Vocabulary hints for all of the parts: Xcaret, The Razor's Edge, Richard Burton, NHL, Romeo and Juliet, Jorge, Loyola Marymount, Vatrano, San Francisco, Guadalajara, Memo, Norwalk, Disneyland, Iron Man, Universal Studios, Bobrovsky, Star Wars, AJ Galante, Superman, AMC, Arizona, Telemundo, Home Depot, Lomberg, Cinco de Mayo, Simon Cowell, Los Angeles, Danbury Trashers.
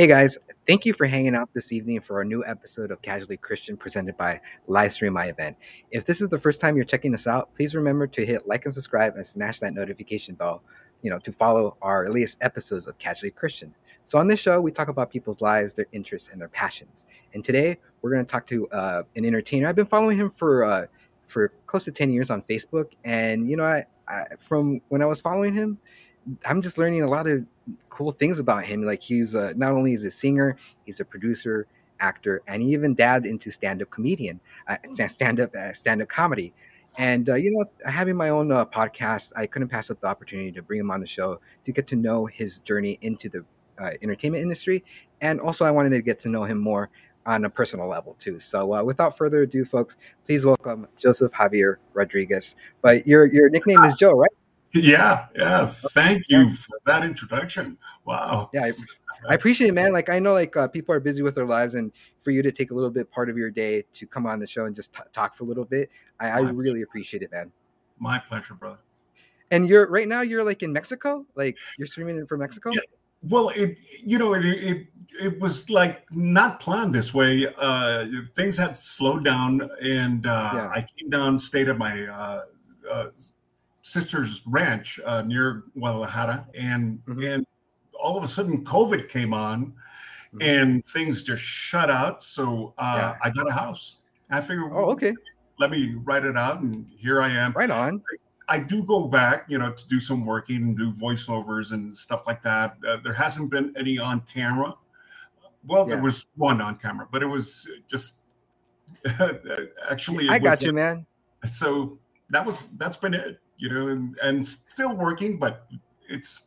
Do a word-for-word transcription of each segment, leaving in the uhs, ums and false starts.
Hey guys, thank you for hanging out this evening for our new episode of Casually Christian presented by Livestream My Event. If this is the first time you're checking us out, please remember to hit like and subscribe and smash that notification bell, you know, to follow our latest episodes of Casually Christian. So on this show, we talk about people's lives, their interests, and their passions. And today, we're going to talk to uh, an entertainer. I've been following him for uh, for close to ten years on Facebook, and you know, I, I from when I was following him, I'm just learning a lot of cool things about him. Like he's uh, not only is a singer, he's a producer, actor, and he even dabbed into stand-up comedian, uh, stand-up, uh, stand-up comedy. And, uh, you know, having my own uh, podcast, I couldn't pass up the opportunity to bring him on the show to get to know his journey into the uh, entertainment industry. And also I wanted to get to know him more on a personal level too. So uh, without further ado, folks, please welcome Joseph Javier Rodriguez. But your, your nickname is Joe, right? Yeah, yeah. Thank you for that introduction. Wow. Yeah, I, I appreciate it, man. Like I know, like uh, people are busy with their lives, and for you to take a little bit part of your day to come on the show and just t- talk for a little bit, I, I really appreciate it, man. My pleasure, brother. And you're right now. You're like in Mexico. Like you're streaming in from Mexico. Yeah. Well, it you know it it it was like not planned this way. Uh, things had slowed down, and uh, yeah. I came down, stayed at my. Uh, uh, sister's ranch uh, near Guadalajara, and mm-hmm. and all of a sudden COVID came on, mm-hmm. and things just shut out. So uh, yeah. I got a house. I figured, oh, okay, let me write it out, and here I am. Right on. I do go back, you know, to do some working and do voiceovers and stuff like that. Uh, there hasn't been any on camera. Well, yeah. There was one on camera, but it was just actually. It I was got you, like, man. So that was that's been it. You know, and, and still working, but it's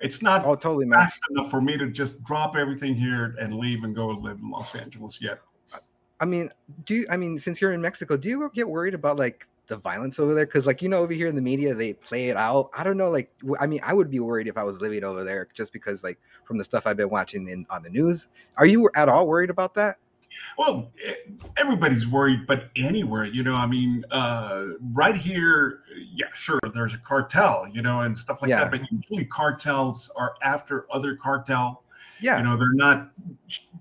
it's not oh, totally, man. Fast enough for me to just drop everything here and leave and go live in Los Angeles yet. I mean, do you, I mean, since you're in Mexico, do you get worried about like the violence over there? Because like, you know, over here in the media, they play it out. I don't know. Like, I mean, I would be worried if I was living over there just because like from the stuff I've been watching in, on the news. Are you at all worried about that? Well, everybody's worried, but anywhere, you know, I mean, uh, right here, yeah, sure, there's a cartel, you know, and stuff like yeah. that. But usually cartels are after other cartel. Yeah. You know, they're not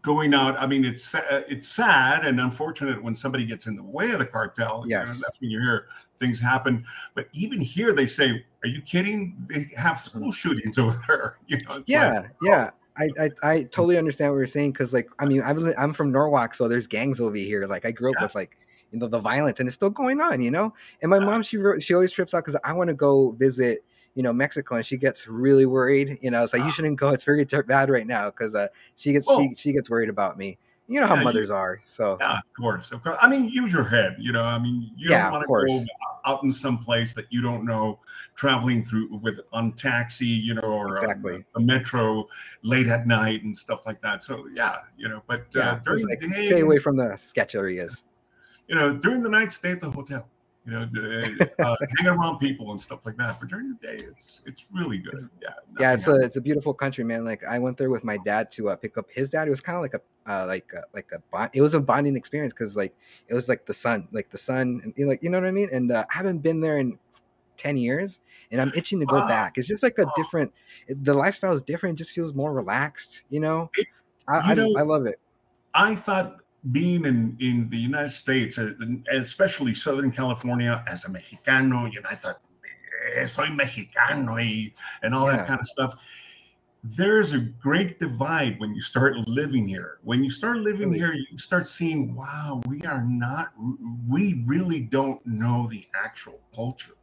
going out. I mean, it's it's sad and unfortunate when somebody gets in the way of the cartel. Yes. You know, that's when you hear things happen. But even here, they say, are you kidding? They have school shootings over there. You know, yeah, like, oh. yeah. I, I I totally understand what you're saying because, like, I mean, I'm I'm from Norwalk, so there's gangs over here. Like, I grew up yeah. with like, you know, the violence, and it's still going on, you know. And my yeah. mom, she she always trips out because I want to go visit, you know, Mexico, and she gets really worried. You know, it's like yeah. you shouldn't go. It's very bad right now because uh, she gets well, she she gets worried about me. You know how yeah, mothers you, are. So yeah, of course, of course. I mean, use your head. You know, I mean, you yeah, don't want to go out in some place that you don't know, traveling through with on taxi, you know, or exactly. a, a metro late at night and stuff like that. So yeah, you know, but yeah, uh, during like, the day, stay away from the sketch areas. You know, during the night, stay at the hotel. You know, uh, hang around people and stuff like that. But during the day, it's it's really good. It's, yeah, yeah, it's happens. a it's a beautiful country, man. Like I went there with my dad to uh, pick up his dad. It was kind of like a uh, like a, like a bond. It was a bonding experience because like it was like the sun, like the sun, and like you know what I mean. And uh, I haven't been there in ten years, and I'm itching to go wow. back. It's just like a wow. different. The lifestyle is different. It just feels more relaxed. You know, it, I you I, know, I love it. I thought. Being in, in the United States, especially Southern California, as a Mexicano, you know, I thought, eh, soy Mexicano, y, and all yeah. that kind of stuff. There's a great divide when you start living here. When you start living really? here, you start seeing, wow, we are not, we really don't know the actual culture.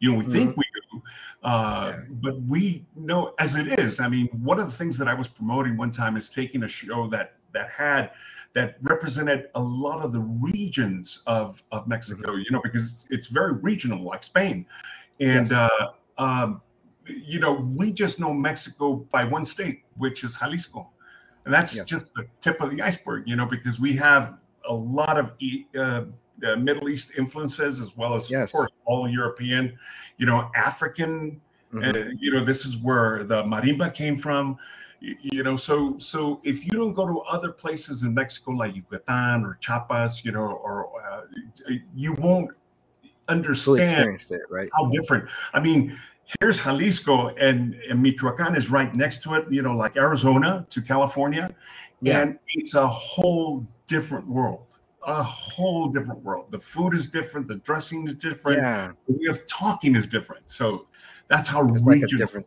You know, we mm-hmm. think we do, uh, yeah. but we know as it is. I mean, one of the things that I was promoting one time is taking a show that that had that represented a lot of the regions of, of Mexico, mm-hmm. you know, because it's very regional, like Spain. And, yes. uh, um, you know, we just know Mexico by one state, which is Jalisco. And that's yes. just the tip of the iceberg, you know, because we have a lot of uh, uh, Middle East influences, as well as, yes. of course, all European, you know, African. Mm-hmm. Uh, you know, this is where the marimba came from. You know, so so if you don't go to other places in Mexico like Yucatán or Chiapas, you know, or uh, you won't understand it, right? How different. I mean, here's Jalisco, and, and Michoacán is right next to it, you know, like Arizona to California. Yeah. And it's a whole different world, a whole different world. The food is different. The dressing is different. Yeah. The way of talking is different. So that's how it's region- like a different.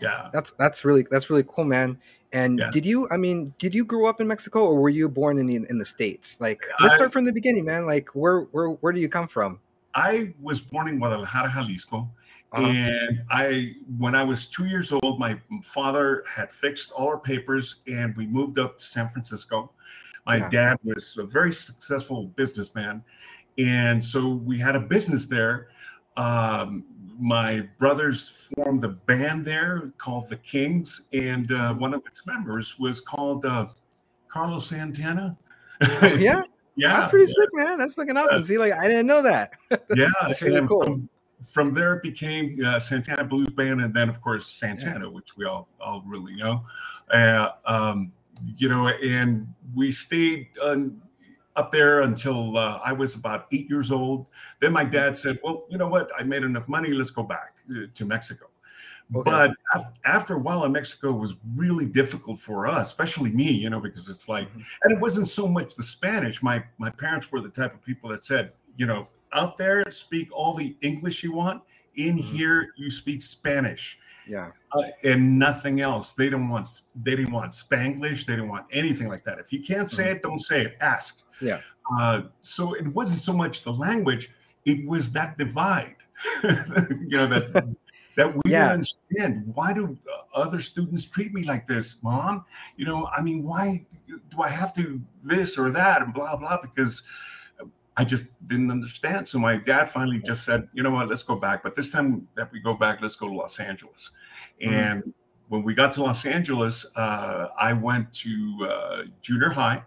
Yeah. That's, that's really, that's really cool, man. And yeah. did you, I mean, did you grow up in Mexico, or were you born in the, in the States? Like, let's I, start from the beginning, man. Like, where, where, where do you come from? I was born in Guadalajara, Jalisco. Uh-huh. And I, when I was two years old, my father had fixed all our papers and we moved up to San Francisco. My yeah. dad was a very successful businessman. And so we had a business there. Um, my brothers formed a band there called The Kings. And uh, one of its members was called uh, Carlos Santana. Yeah. Yeah. That's pretty yeah. sick, man. That's fucking awesome. Uh, See, like, I didn't know that. Yeah. That's really cool. From, From there, it became uh, Santana Blues Band, and then, of course, Santana, yeah. which we all, all really know. Uh, um, you know, and we stayed um, up there until uh, I was about eight years old. Then my dad said, well, you know what? I made enough money. Let's go back uh, to Mexico. Okay. But af- after a while in Mexico was really difficult for us, especially me, you know, because it's like, mm-hmm. and it wasn't so much the Spanish. My, my parents were the type of people that said, you know, out there, speak all the English you want. In mm-hmm. here, you speak Spanish, yeah, uh, and nothing else. They don't want. They didn't want Spanglish. They didn't want anything like that. If you can't say mm-hmm. it, don't say it. Ask. Yeah. Uh, so it wasn't so much the language; it was that divide. You know that that we yeah. didn't understand. Why do other students treat me like this, Mom? You know, I mean, why do I have to this or that and blah blah? Because I just didn't understand. So my dad finally just said, you know what, let's go back. But this time that we go back, let's go to Los Angeles. Mm-hmm. And when we got to Los Angeles, uh, I went to uh, junior high.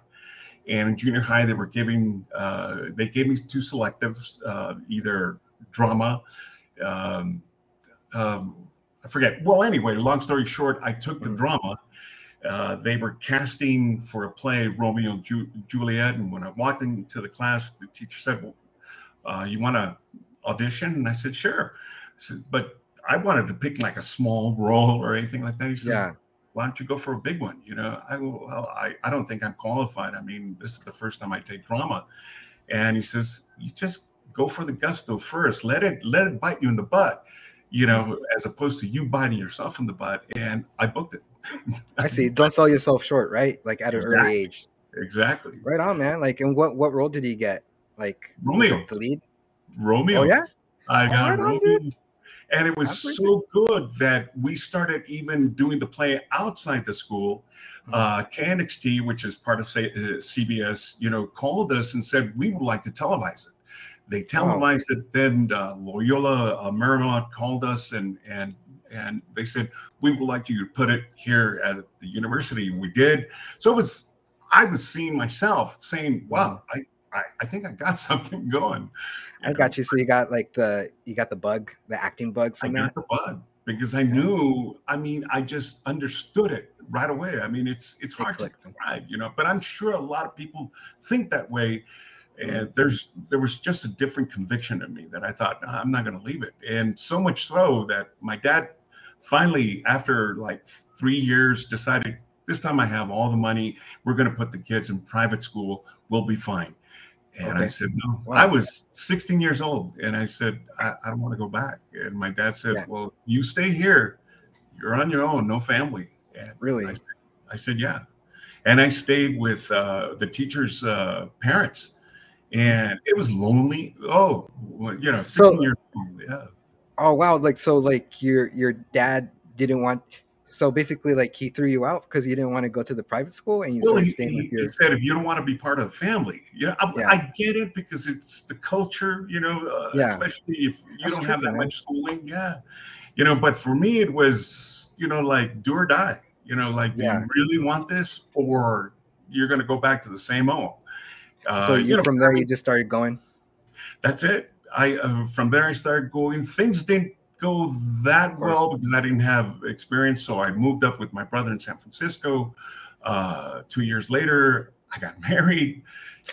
And in junior high, they were giving, uh, they gave me two selectives, uh, either drama, um, um, I forget. Well, anyway, long story short, I took the mm-hmm. drama. Uh, they were casting for a play, Romeo and Ju- Juliet. And when I walked into the class, the teacher said, well, uh, you want to audition? And I said, sure. I said, but I wanted to pick like a small role or anything like that. He said, yeah. why don't you go for a big one? You know, I well, I, I don't think I'm qualified. I mean, this is the first time I take drama. And he says, you just go for the gusto first. Let it, let it bite you in the butt, you know, as opposed to you biting yourself in the butt. And I booked it. I see. Don't sell yourself short, right? Like at an exactly. early age. Exactly. Right on, man. Like, and what, what role did he get? Like Romeo, the lead. Romeo. Oh yeah. I got oh, right Romeo, on, dude. And it was That's so crazy. Good that we started even doing the play outside the school. Mm-hmm. Uh, K N X T, which is part of say, uh, C B S, you know, called us and said we would like to televise it. They televised oh. it. Then uh, Loyola uh, Marymount called us and and. And they said, we would like you to put it here at the university. And we did. So it was, I was seeing myself saying, wow, I, I, I think I got something going. I got you. So you got like the, you got the bug, the acting bug from that? I got the bug because I knew, I mean, I just understood it right away. I mean, it's, it's hard to describe, you know, but I'm sure a lot of people think that way. And there's, there was just a different conviction in me that I thought, no, I'm not going to leave it. And so much so that my dad finally, after like three years, decided this time I have all the money. We're going to put the kids in private school. We'll be fine. And okay. I said, no, wow. I was sixteen years old. And I said, I, I don't want to go back. And my dad said, yeah. well, you stay here. You're on your own. No family. And really? I, I said, yeah. And I stayed with uh, the teacher's uh, parents. And it was lonely. Oh, you know, sixteen so, years old. Yeah. Oh wow! Like so, like your your dad didn't want. So basically, like he threw you out because you didn't want to go to the private school, and you well, started staying he, with your. He said, "If you don't want to be part of the family, you know, I, yeah, I get it because it's the culture, you know, uh, yeah. especially if you That's don't true, have that man. Much schooling, yeah, you know. But for me, it was, you know, like do or die, you know, like yeah. do you really want this, or you're going to go back to the same old. So you, uh, you know, from there, you just started going. That's it. I uh, from there I started going. Things didn't go that well because I didn't have experience. So I moved up with my brother in San Francisco. Uh, two years later, I got married.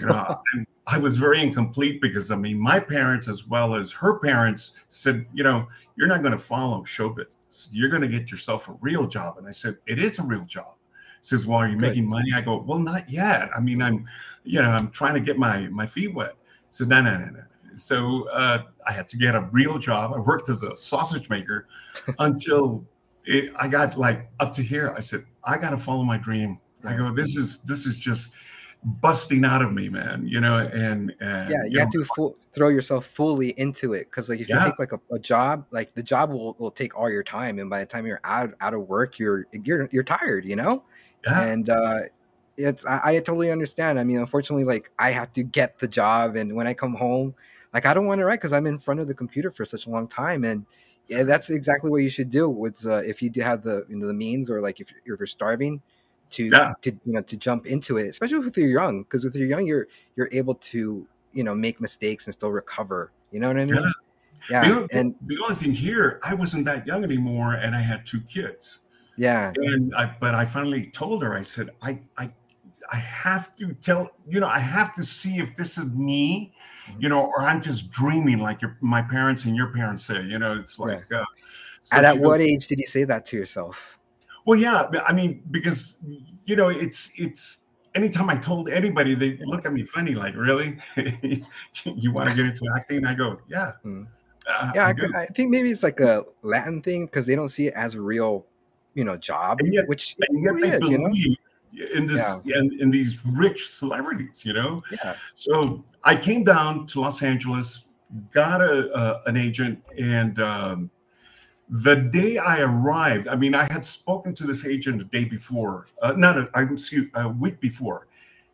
You know, and I was very incomplete because, I mean, my parents as well as her parents said, you know, you're not going to follow show business. You're going to get yourself a real job. And I said, it is a real job. She says, well, are you making money? I go, well, not yet. I mean, I'm, you know, I'm trying to get my, my feet wet. So no, no, no, no. So uh, I had to get a real job. I worked as a sausage maker until it, I got like up to here. I said, I got to follow my dream. I go, this is, this is just busting out of me, man, you know, and, and yeah, you, you know, have to full, throw yourself fully into it. Cause like, if yeah. you take like a, a job, like the job will, will take all your time. And by the time you're out, out of work, you're, you're, you're tired, you know? Yeah. And, uh, it's, I, I totally understand. I mean, unfortunately, like I have to get the job, and when I come home, like, I don't want to write cause I'm in front of the computer for such a long time. And yeah, that's exactly what you should do with, uh, if you do have the, you know, the means, or like if you're, if you're starving, to, yeah. to you know to jump into it, especially if you're young, because if you're young, you're you're able to, you know, make mistakes and still recover. You know what I mean? Yeah. yeah. The only, and the only thing here, I wasn't that young anymore, and I had two kids. Yeah. And I, but I finally told her, I said, I I I have to tell, you know, I have to see if this is me, mm-hmm. you know, or I'm just dreaming, like your, my parents and your parents say. You know, it's like. Yeah. Uh, so at at what goes, age did you say that to yourself? Well, yeah, I mean, because, you know, it's, it's, anytime I told anybody, they look at me funny, like, really? You want to get into acting? I go, yeah. Mm. Uh, yeah, I, I think maybe it's like a Latin thing, because they don't see it as a real, you know, job, and yet, which it and yet really they is, you know? In, this, yeah. in, in these rich celebrities, you know? Yeah. So I came down to Los Angeles, got a, uh, an agent, and, um, the day I arrived, I mean, I had spoken to this agent the day before, uh, not a, I'm excuse, a week before.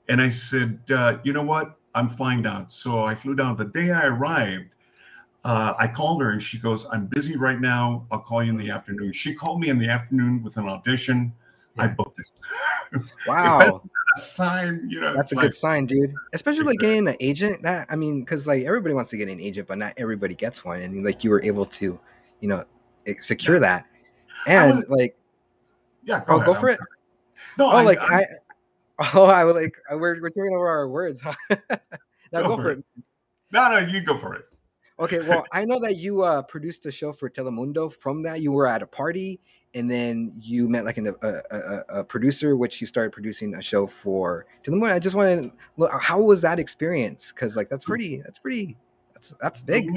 And I said, uh, you know what? I'm flying down. So I flew down. The day I arrived, uh, I called her and she goes, I'm busy right now. I'll call you in the afternoon. She called me in the afternoon with an audition. Yeah. I booked it. Wow. That's not a sign, you know. That's a like, good sign, dude. Especially like getting an agent. That I mean, because like everybody wants to get an agent, but not everybody gets one. And like you were able to, you know, secure that, and was, like, yeah, go, oh, ahead, go for I'm it. Sorry. No, oh, I, like I, I, oh, I would like we're we're turning over our words, huh? Now go, go for, for it. it. No, no, you go for it. Okay, well, I know that you uh produced a show for Telemundo. From that, you were at a party, and then you met like an, a, a a producer, which you started producing a show for Telemundo. I just want to look, how was that experience? Because like that's pretty, that's pretty, that's that's big.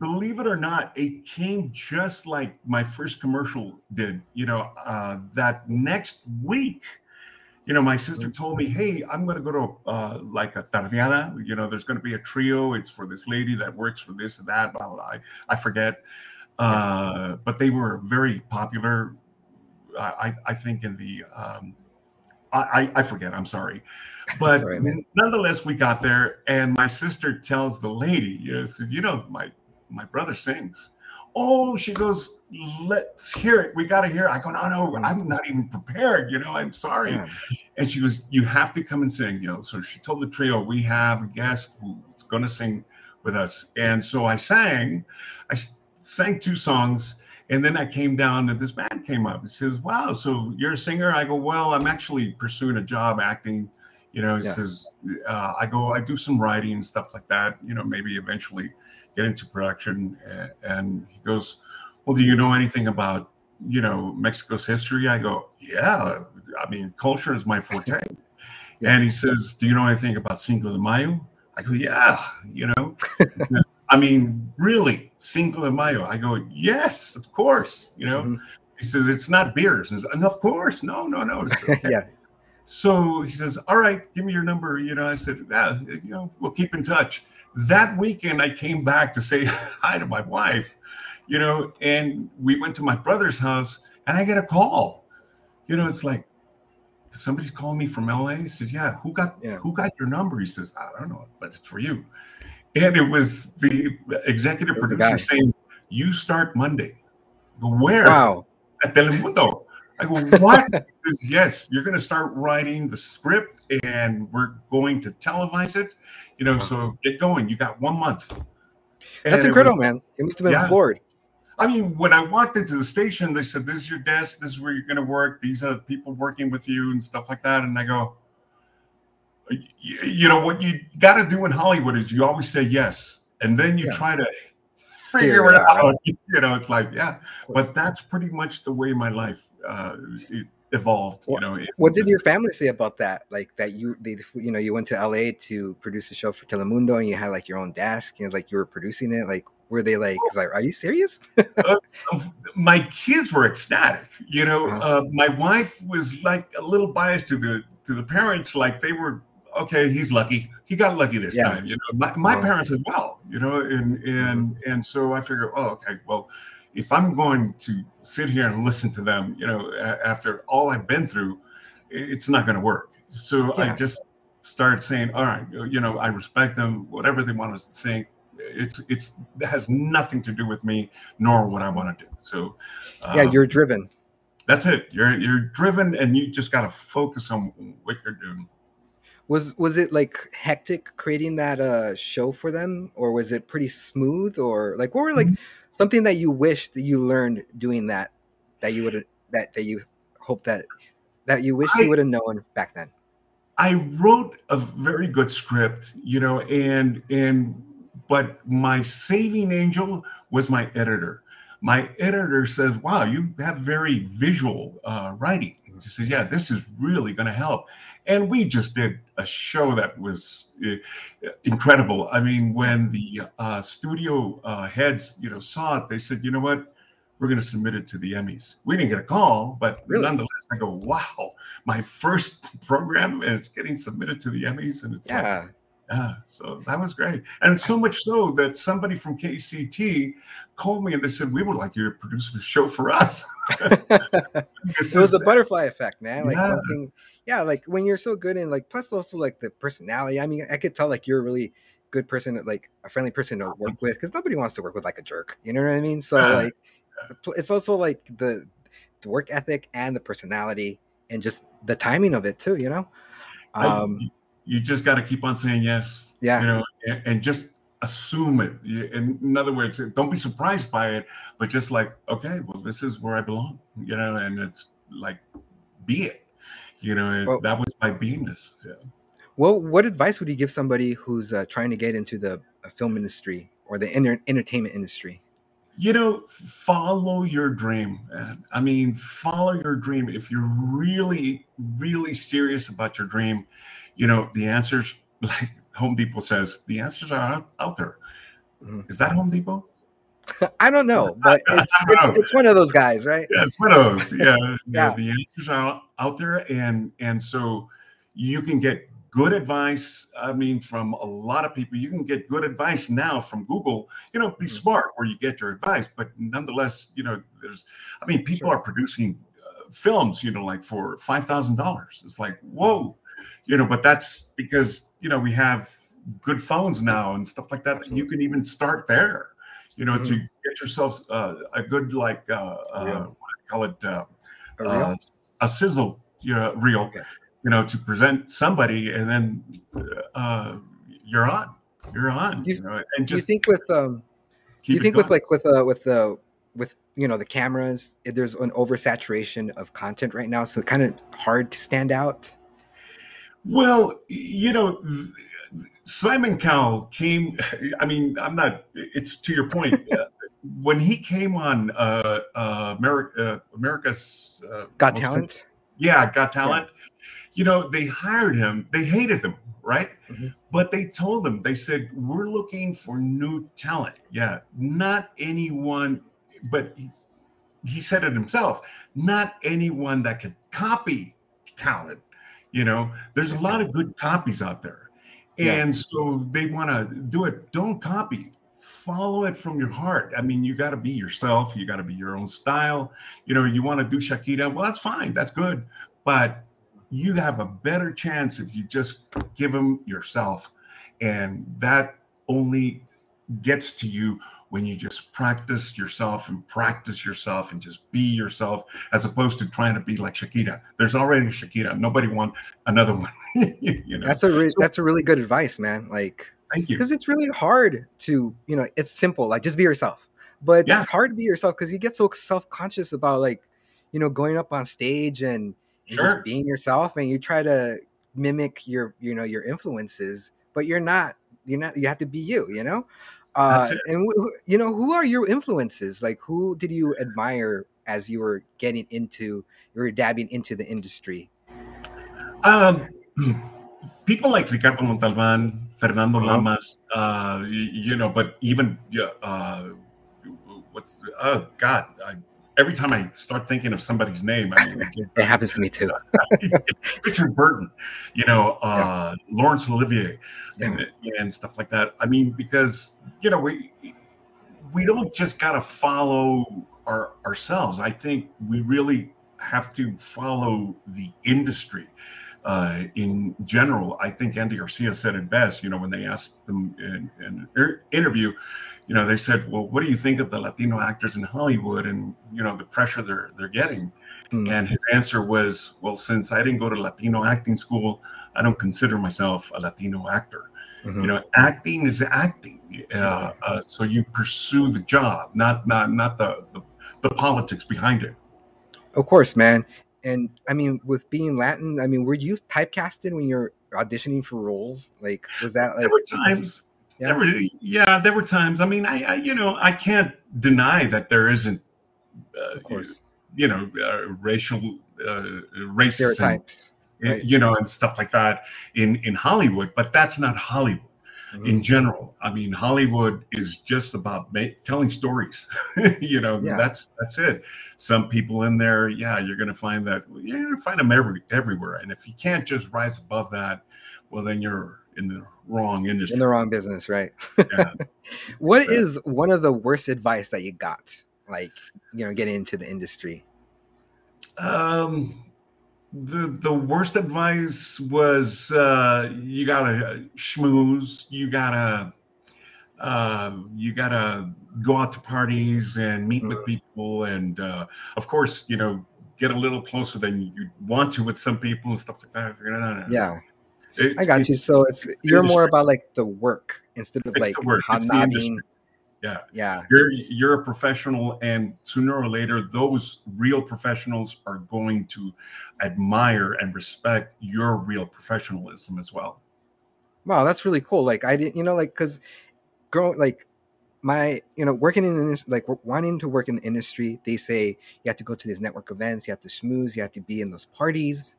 Believe it or not, it came just like my first commercial did. You know, uh, that next week, you know, my sister told me, hey, I'm going to go to uh, like a tardeada. You know, there's going to be a trio. It's for this lady that works for this and that, blah, blah, blah. I, I forget. Uh, but they were very popular, I, I think, in the um, I, I forget. I'm sorry. But sorry, nonetheless, we got there. And my sister tells the lady, you know, said, you know, my my brother sings. Oh, she goes, let's hear it. We got to hear it. I go, no, no, I'm not even prepared. You know, I'm sorry. Yeah. And she goes, you have to come and sing. You know, so she told the trio, we have a guest who's going to sing with us. And so I sang, I sang two songs. And then I came down and this man came up and says, wow, so you're a singer? I go, well, I'm actually pursuing a job acting. You know, he yeah. says, uh, I go, I do some writing and stuff like that. You know, maybe eventually get into production. And, and he goes, well, do you know anything about, you know, Mexico's history? I go, yeah, I mean, culture is my forte. Yeah. And he says, do you know anything about Cinco de Mayo? I go, yeah, you know, I mean, really, Cinco de Mayo? I go, yes, of course. You know, mm-hmm. He says, it's not beers. And, and of course, no, no, no. It's okay. Yeah. So he says, all right, give me your number. You know, I said, yeah, you know, we'll keep in touch. That weekend, I came back to say hi to my wife, you know, and we went to my brother's house, and I get a call. You know, it's like, somebody's calling me from L A. He says, yeah, who got yeah. who got your number? He says, I don't know, but it's for you. And it was the executive was producer saying, you start Monday. Go, where? Wow. At Telemundo. I go, what? He says, yes, you're going to start writing the script, and we're going to televise it. You know, so get going. You got one month. And that's incredible, was, man. It must have been yeah. floored. I mean, when I walked into the station, they said, this is your desk. This is where you're going to work. These are the people working with you and stuff like that. And I go, you, you know, what you got to do in Hollywood is you always say yes. And then you yeah. try to figure yeah. it out. You know, it's like, yeah. But that's pretty much the way my life uh, it evolved. Well, you know, it, what did your family say about that? Like that you, they, you know, you went to L A to produce a show for Telemundo and you had like your own desk and like you were producing it. Like, were they like, like are you serious? uh, my kids were ecstatic. You know, uh, my wife was like a little biased to the to the parents. Like they were, okay, he's lucky. He got lucky this yeah. time. You know, my, my oh. parents as well. You know, and and and so I figured, oh, okay, well, if I'm going to sit here and listen to them, you know, after all I've been through, it's not going to work. So yeah. I just started saying, all right, you know, I respect them, whatever they want us to think. It's it's it has nothing to do with me nor what I want to do. So um, yeah, you're driven. That's it. You're you're driven, and you just got to focus on what you're doing. Was was it like hectic creating that uh, show for them, or was it pretty smooth, or like what were like mm-hmm. something that you wished that you learned doing that that you would that that you hope that that you wish I, you would have known back then? I wrote a very good script, you know, and and. But my saving angel was my editor. My editor says, wow, you have very visual uh, writing. And she says, yeah, this is really going to help. And we just did a show that was uh, incredible. I mean, when the uh, studio uh, heads, you know, saw it, they said, you know what? We're going to submit it to the Emmys. We didn't get a call, but really? Nonetheless, I go, wow, my first program is getting submitted to the Emmys. And it's yeah. like, yeah, so that was great. And so much so that somebody from K C T called me and they said, we would like you to produce a show for us. It was the butterfly effect, man. Like yeah. Thing, yeah, like when you're so good in like, plus also like the personality. I mean, I could tell like you're a really good person, like a friendly person to work with because nobody wants to work with like a jerk. You know what I mean? So uh, like, yeah. it's also like the, the work ethic and the personality and just the timing of it too, you know? Um I, You just got to keep on saying yes, yeah. you know, and, and just assume it. In, in other words, don't be surprised by it, but just like, okay, well, this is where I belong, you know, and it's like, be it, you know, and well, that was my beingness. Yeah. Well, what advice would you give somebody who's uh, trying to get into the film industry or the inter- entertainment industry? You know, follow your dream, man. I mean, follow your dream. If you're really, really serious about your dream, you know, the answers, like Home Depot says, the answers are out, out there. Is that Home Depot? I don't know, but it's, it's, know. it's one of those guys, right? Yeah, it's one of those. Yeah, yeah. yeah the answers are out, out there. And, and so you can get good advice, I mean, from a lot of people. You can get good advice now from Google. You know, be mm-hmm. smart where you get your advice. But nonetheless, you know, there's, I mean, people sure. are producing uh, films, you know, like for five thousand dollars. It's like, whoa. You know, but that's because, you know, we have good phones now and stuff like that. You can even start there, you know, mm-hmm. to get yourself uh, a good, like, uh, uh, what do you call it, uh, a, uh, a sizzle you know, reel, okay. you know, to present somebody and then uh, you're on, you're on. You, you know, and just you think with, um, you think going. with like, with, uh, with the, uh, with, you know, the cameras, there's an oversaturation of content right now. So it's kind of hard to stand out. Well, you know, Simon Cowell came, I mean, I'm not, it's to your point. uh, when he came on uh, uh, America, uh, America's... Uh, Got Talent? T- yeah, Got Talent. Yeah. You know, they hired him. They hated him, right? Mm-hmm. But they told him, they said, we're looking for new talent. Yeah, not anyone, but he, he said it himself, not anyone that can copy talent. You know, there's a lot of good copies out there. And yeah. so they want to do it. Don't copy. Follow it from your heart. I mean, you got to be yourself. You got to be your own style. You know, you want to do Shakira. Well, that's fine. That's good. But you have a better chance if you just give them yourself. And that only gets to you when you just practice yourself and practice yourself and just be yourself, as opposed to trying to be like Shakira. There's already a Shakira. Nobody wants another one. you know? That's a re- that's a really good advice, man. Like, thank you. Because it's really hard to, you know, it's simple. Like, just be yourself. But it's yeah. hard to be yourself because you get so self-conscious about, like, you know, going up on stage and, and sure. just being yourself, and you try to mimic your, you know, your influences, but you're not, you're not, you have to be you, you know? Uh, and, w- you know, who are your influences? Like, who did you admire as you were getting into, you were dabbing into the industry? Um, people like Ricardo Montalbán, Fernando Lamas, uh, you know, but even, uh, what's, oh God, I, every time I start thinking of somebody's name, I mean, it happens to me too. Richard Burton, you know, uh, yeah. Laurence Olivier, and, yeah. and stuff like that. I mean, because you know, we we don't just gotta follow our ourselves. I think we really have to follow the industry uh, in general. I think Andy Garcia said it best. You know, when they asked them in, in an interview. You know, they said, well, what do you think of the Latino actors in Hollywood and, you know, the pressure they're they're getting? Mm. And his answer was, well, since I didn't go to Latino acting school, I don't consider myself a Latino actor. Mm-hmm. You know, acting is acting. Uh, uh, so you pursue the job, not not not the, the, the politics behind it. Of course, man. And I mean, with being Latin, I mean, were you typecasted when you're auditioning for roles? Like, was that like... There were times... Yeah. There were, yeah, there were times. I mean, I, I, you know, I can't deny that there isn't, uh, of course. you know, uh, racial, uh, racism, right. you know, and stuff like that in, in Hollywood. But that's not Hollywood mm-hmm. in general. I mean, Hollywood is just about ma- telling stories. you know, yeah. that's that's it. Some people in there, yeah, you're going to find that. You're going to find them every, everywhere. And if you can't just rise above that, well, then you're in the wrong industry. In the wrong business, right? Yeah. What so. is one of the worst advice that you got, like, you know, getting into the industry? Um, the the worst advice was uh, you gotta schmooze, you gotta uh, you gotta go out to parties and meet mm-hmm. with people, and uh, of course, you know, get a little closer than you want to with some people and stuff like that. No, no, no. Yeah. It's, I got you. So it's you're industry. more about like the work instead of it's like hobnobbing. Yeah, yeah. You're you're a professional, and sooner or later, those real professionals are going to admire and respect your real professionalism as well. Wow, that's really cool. Like I didn't, you know, like because growing like. My, you know, working in this, like wanting to work in the industry, they say you have to go to these network events, you have to schmooze, you have to be in those parties.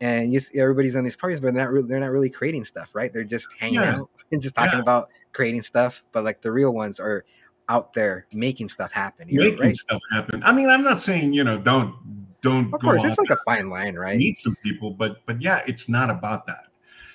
And you see everybody's on these parties, but they're not, really, they're not really creating stuff, right? They're just hanging yeah. out and just talking yeah. about creating stuff. But like the real ones are out there making stuff happen. Making right? stuff happen. I mean, I'm not saying, you know, don't don't. Of go course, it's like a fine line, right? Meet some people, but but yeah, it's not about that,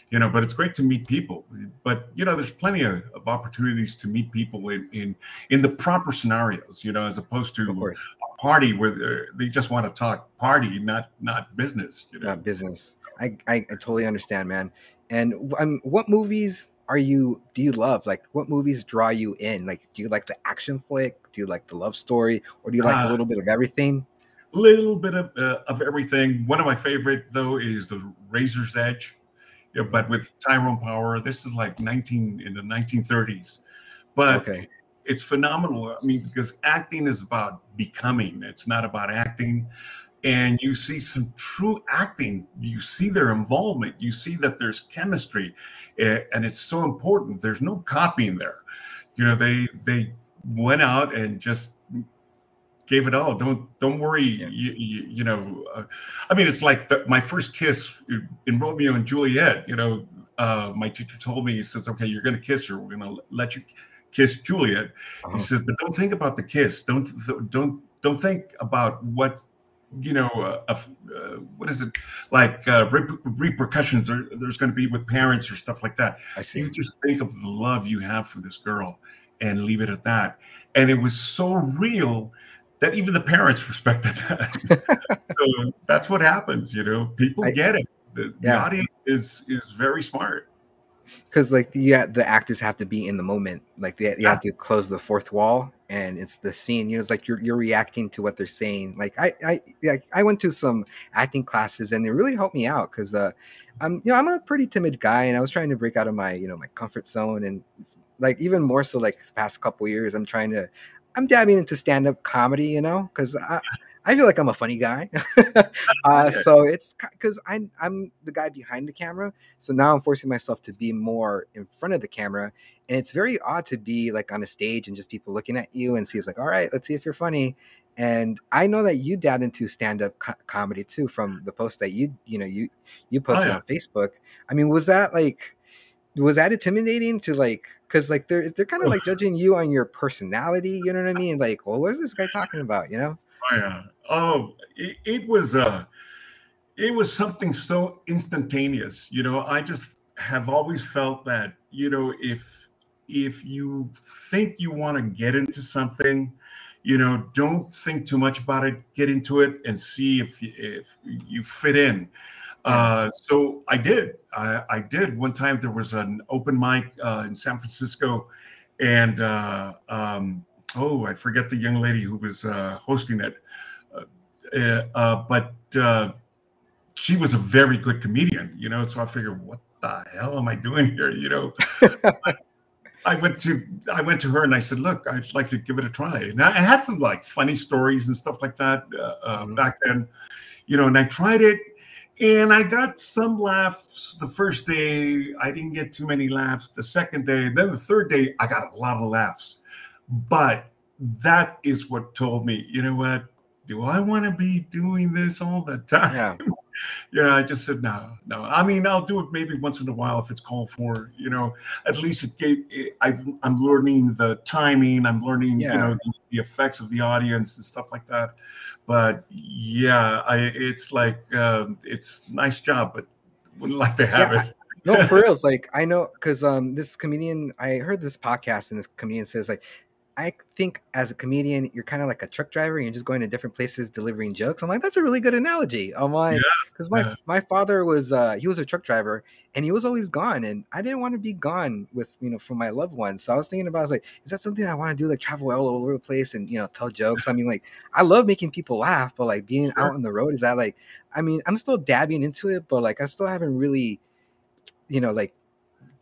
you know. But it's great to meet people. But you know, there's plenty of, of opportunities to meet people in, in in the proper scenarios, you know, as opposed to. Of course. Party where they just want to talk party, not not business. You know? Not business. I, I I totally understand, man. And um, what movies are you? Do you love? Like, what movies draw you in? Like, do you like the action flick? Do you like the love story? Or do you like uh, a little bit of everything? A little bit of uh, of everything. One of my favorite though is The Razor's Edge, yeah, but with Tyrone Power. This is like nineteen in the nineteen thirties, but. Okay. It's phenomenal. I mean, because acting is about becoming. It's not about acting. And you see some true acting. You see their involvement. You see that there's chemistry. And it's so important. There's no copying there. You know, they they went out and just gave it all. Don't don't worry. Yeah. You, you, you know, uh, I mean, it's like the, my first kiss in Romeo and Juliet. You know, uh, my teacher told me, he says, okay, you're going to kiss her. We're going to let you kiss Juliet. He oh. says, but don't think about the kiss. Don't th- don't don't think about what you know. Uh, uh, what is it like? Uh, rep- repercussions there, there's going to be with parents or stuff like that. I see. You just think of the love you have for this girl and leave it at that. And it was so real that even the parents respected that. So that's what happens, you know. People I, get it. The, yeah. the audience is is very smart. Because like yeah, the actors have to be in the moment. Like they, you have to close the fourth wall, and it's the scene. You know, it's like you're you're reacting to what they're saying. Like I I like I went to some acting classes, and they really helped me out because uh, I'm you know I'm a pretty timid guy, and I was trying to break out of my you know my comfort zone, and like even more so like the past couple years, I'm trying to I'm dabbing into stand up comedy, you know, because I I feel like I'm a funny guy. uh, so it's because I'm, I'm the guy behind the camera. So now I'm forcing myself to be more in front of the camera. And it's very odd to be like on a stage and just people looking at you and see, it's like, all right, let's see if you're funny. And I know that you dabbled into stand-up co- comedy too, from the post that you, you know, you, you posted oh, yeah. on Facebook. I mean, was that like, was that intimidating to like, cause like they're, they're kind of like judging you on your personality. You know what I mean? Like, well, what is this guy talking about? You know? Oh, yeah. Oh, it, it was uh, it was something so instantaneous. You know, I just have always felt that, you know, if if you think you want to get into something, you know, don't think too much about it. Get into it and see if you, if you fit in. Uh, so I did. I, I did. One time there was an open mic uh, in San Francisco, and uh, um, oh, I forget the young lady who was uh, hosting it. Uh, uh, but uh, she was a very good comedian, you know, so I figured, what the hell am I doing here? You know, I went to I went to her and I said, look, I'd like to give it a try. And I had some like funny stories and stuff like that uh, uh, mm-hmm. back then, you know, and I tried it and I got some laughs the first day. I didn't get too many laughs the second day. Then the third day, I got a lot of laughs. But that is what told me, you know what? Do I want to be doing this all the time? Yeah. You know, I just said, no, no. I mean, I'll do it maybe once in a while if it's called for, you know, at least it gave, it, I've, I'm learning the timing. I'm learning, yeah. you know, the, the effects of the audience and stuff like that. But yeah, I, it's like, um, it's nice job, but wouldn't like to have yeah. it. No, for real. It's like, I know, because um, this comedian, I heard this podcast and this comedian says like, I think as a comedian, you're kind of like a truck driver. You're just going to different places delivering jokes. I'm like, that's a really good analogy. I'm like, because yeah, my, yeah. my father was, uh, he was a truck driver and he was always gone. And I didn't want to be gone with, you know, from my loved ones. So I was thinking about, I was like, is that something I want to do? Like travel all over the place and, you know, tell jokes. I mean, like, I love making people laugh, but like being sure. out on the road, is that like, I mean, I'm still dabbing into it, but like, I still haven't really, you know, like,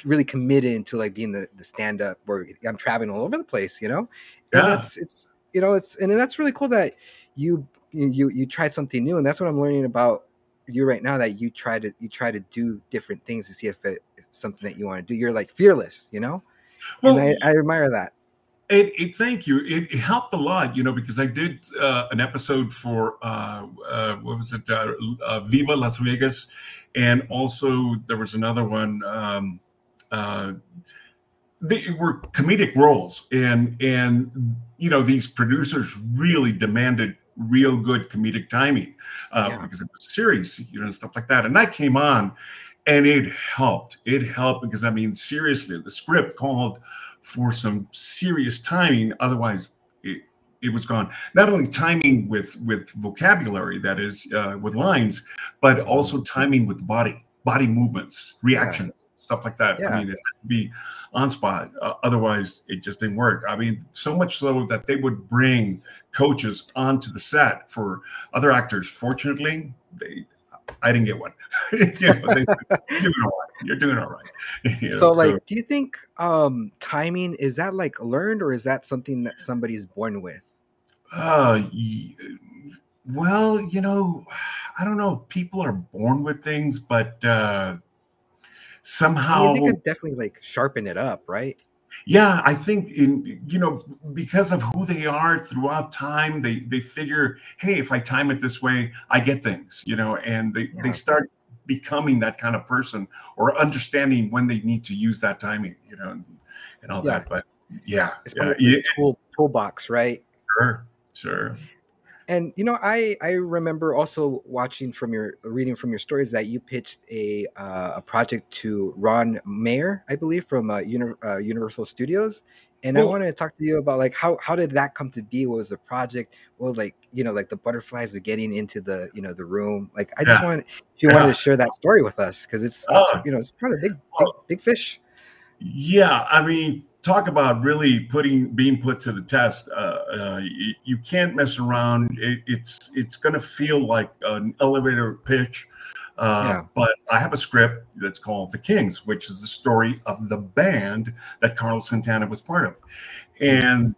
really committed to like being the, the stand-up where I'm traveling all over the place, you know? And yeah. it's, it's, you know, it's, and that's really cool that you, you, you tried something new. And that's what I'm learning about you right now, that you try to, you try to do different things to see if it's something that you want to do. You're like fearless, you know? Well, and I, I admire that. It, it, thank you. It, it helped a lot, you know, because I did uh, an episode for, uh, uh, what was it? Uh, uh, Viva Las Vegas. And also there was another one, um, Uh, they were comedic roles, and and you know these producers really demanded real good comedic timing uh, yeah. because it was serious, you know, stuff like that. And I came on, and it helped. It helped because I mean, seriously, the script called for some serious timing. Otherwise, it it was gone. Not only timing with with vocabulary, that is, uh, with lines, but also timing with body body movements, reaction. Yeah. Stuff like that. Yeah. I mean, it had to be on spot. Uh, otherwise, it just didn't work. I mean, so much so that they would bring coaches onto the set for other actors. Fortunately, they, I didn't get one. you know, they said, you're doing all right. You're doing all right. You know, so, like, so. Do you think um, timing, is that like learned or is that something that somebody's born with? Uh, well, you know, I don't know if people are born with things, but... Uh, Somehow, I mean, they could definitely like sharpen it up, right? Yeah, I think in you know because of who they are throughout time, they they figure, hey, if I time it this way, I get things, you know, and they yeah. they start becoming that kind of person or understanding when they need to use that timing, you know, and, and all yeah. that. But yeah, it's yeah. Like yeah. tool toolbox, right? Sure, sure. And, you know, I, I remember also watching from your reading from your stories that you pitched a uh, a project to Ron Meyer, I believe, from uh, Uni- uh, Universal Studios. And cool. I wanted to talk to you about, like, how, how did that come to be? What was the project? Well, like, you know, like the butterflies are getting into the, you know, the room. Like, I yeah. just wanted if you yeah. wanted to share that story with us because it's, oh. it's, you know, it's kind of big, big, big fish. Yeah, I mean. Talk about really putting being put to the test. Uh, uh, you, you can't mess around. It, it's it's going to feel like an elevator pitch. Uh, yeah. But I have a script that's called The Kings, which is the story of the band that Carlos Santana was part of. And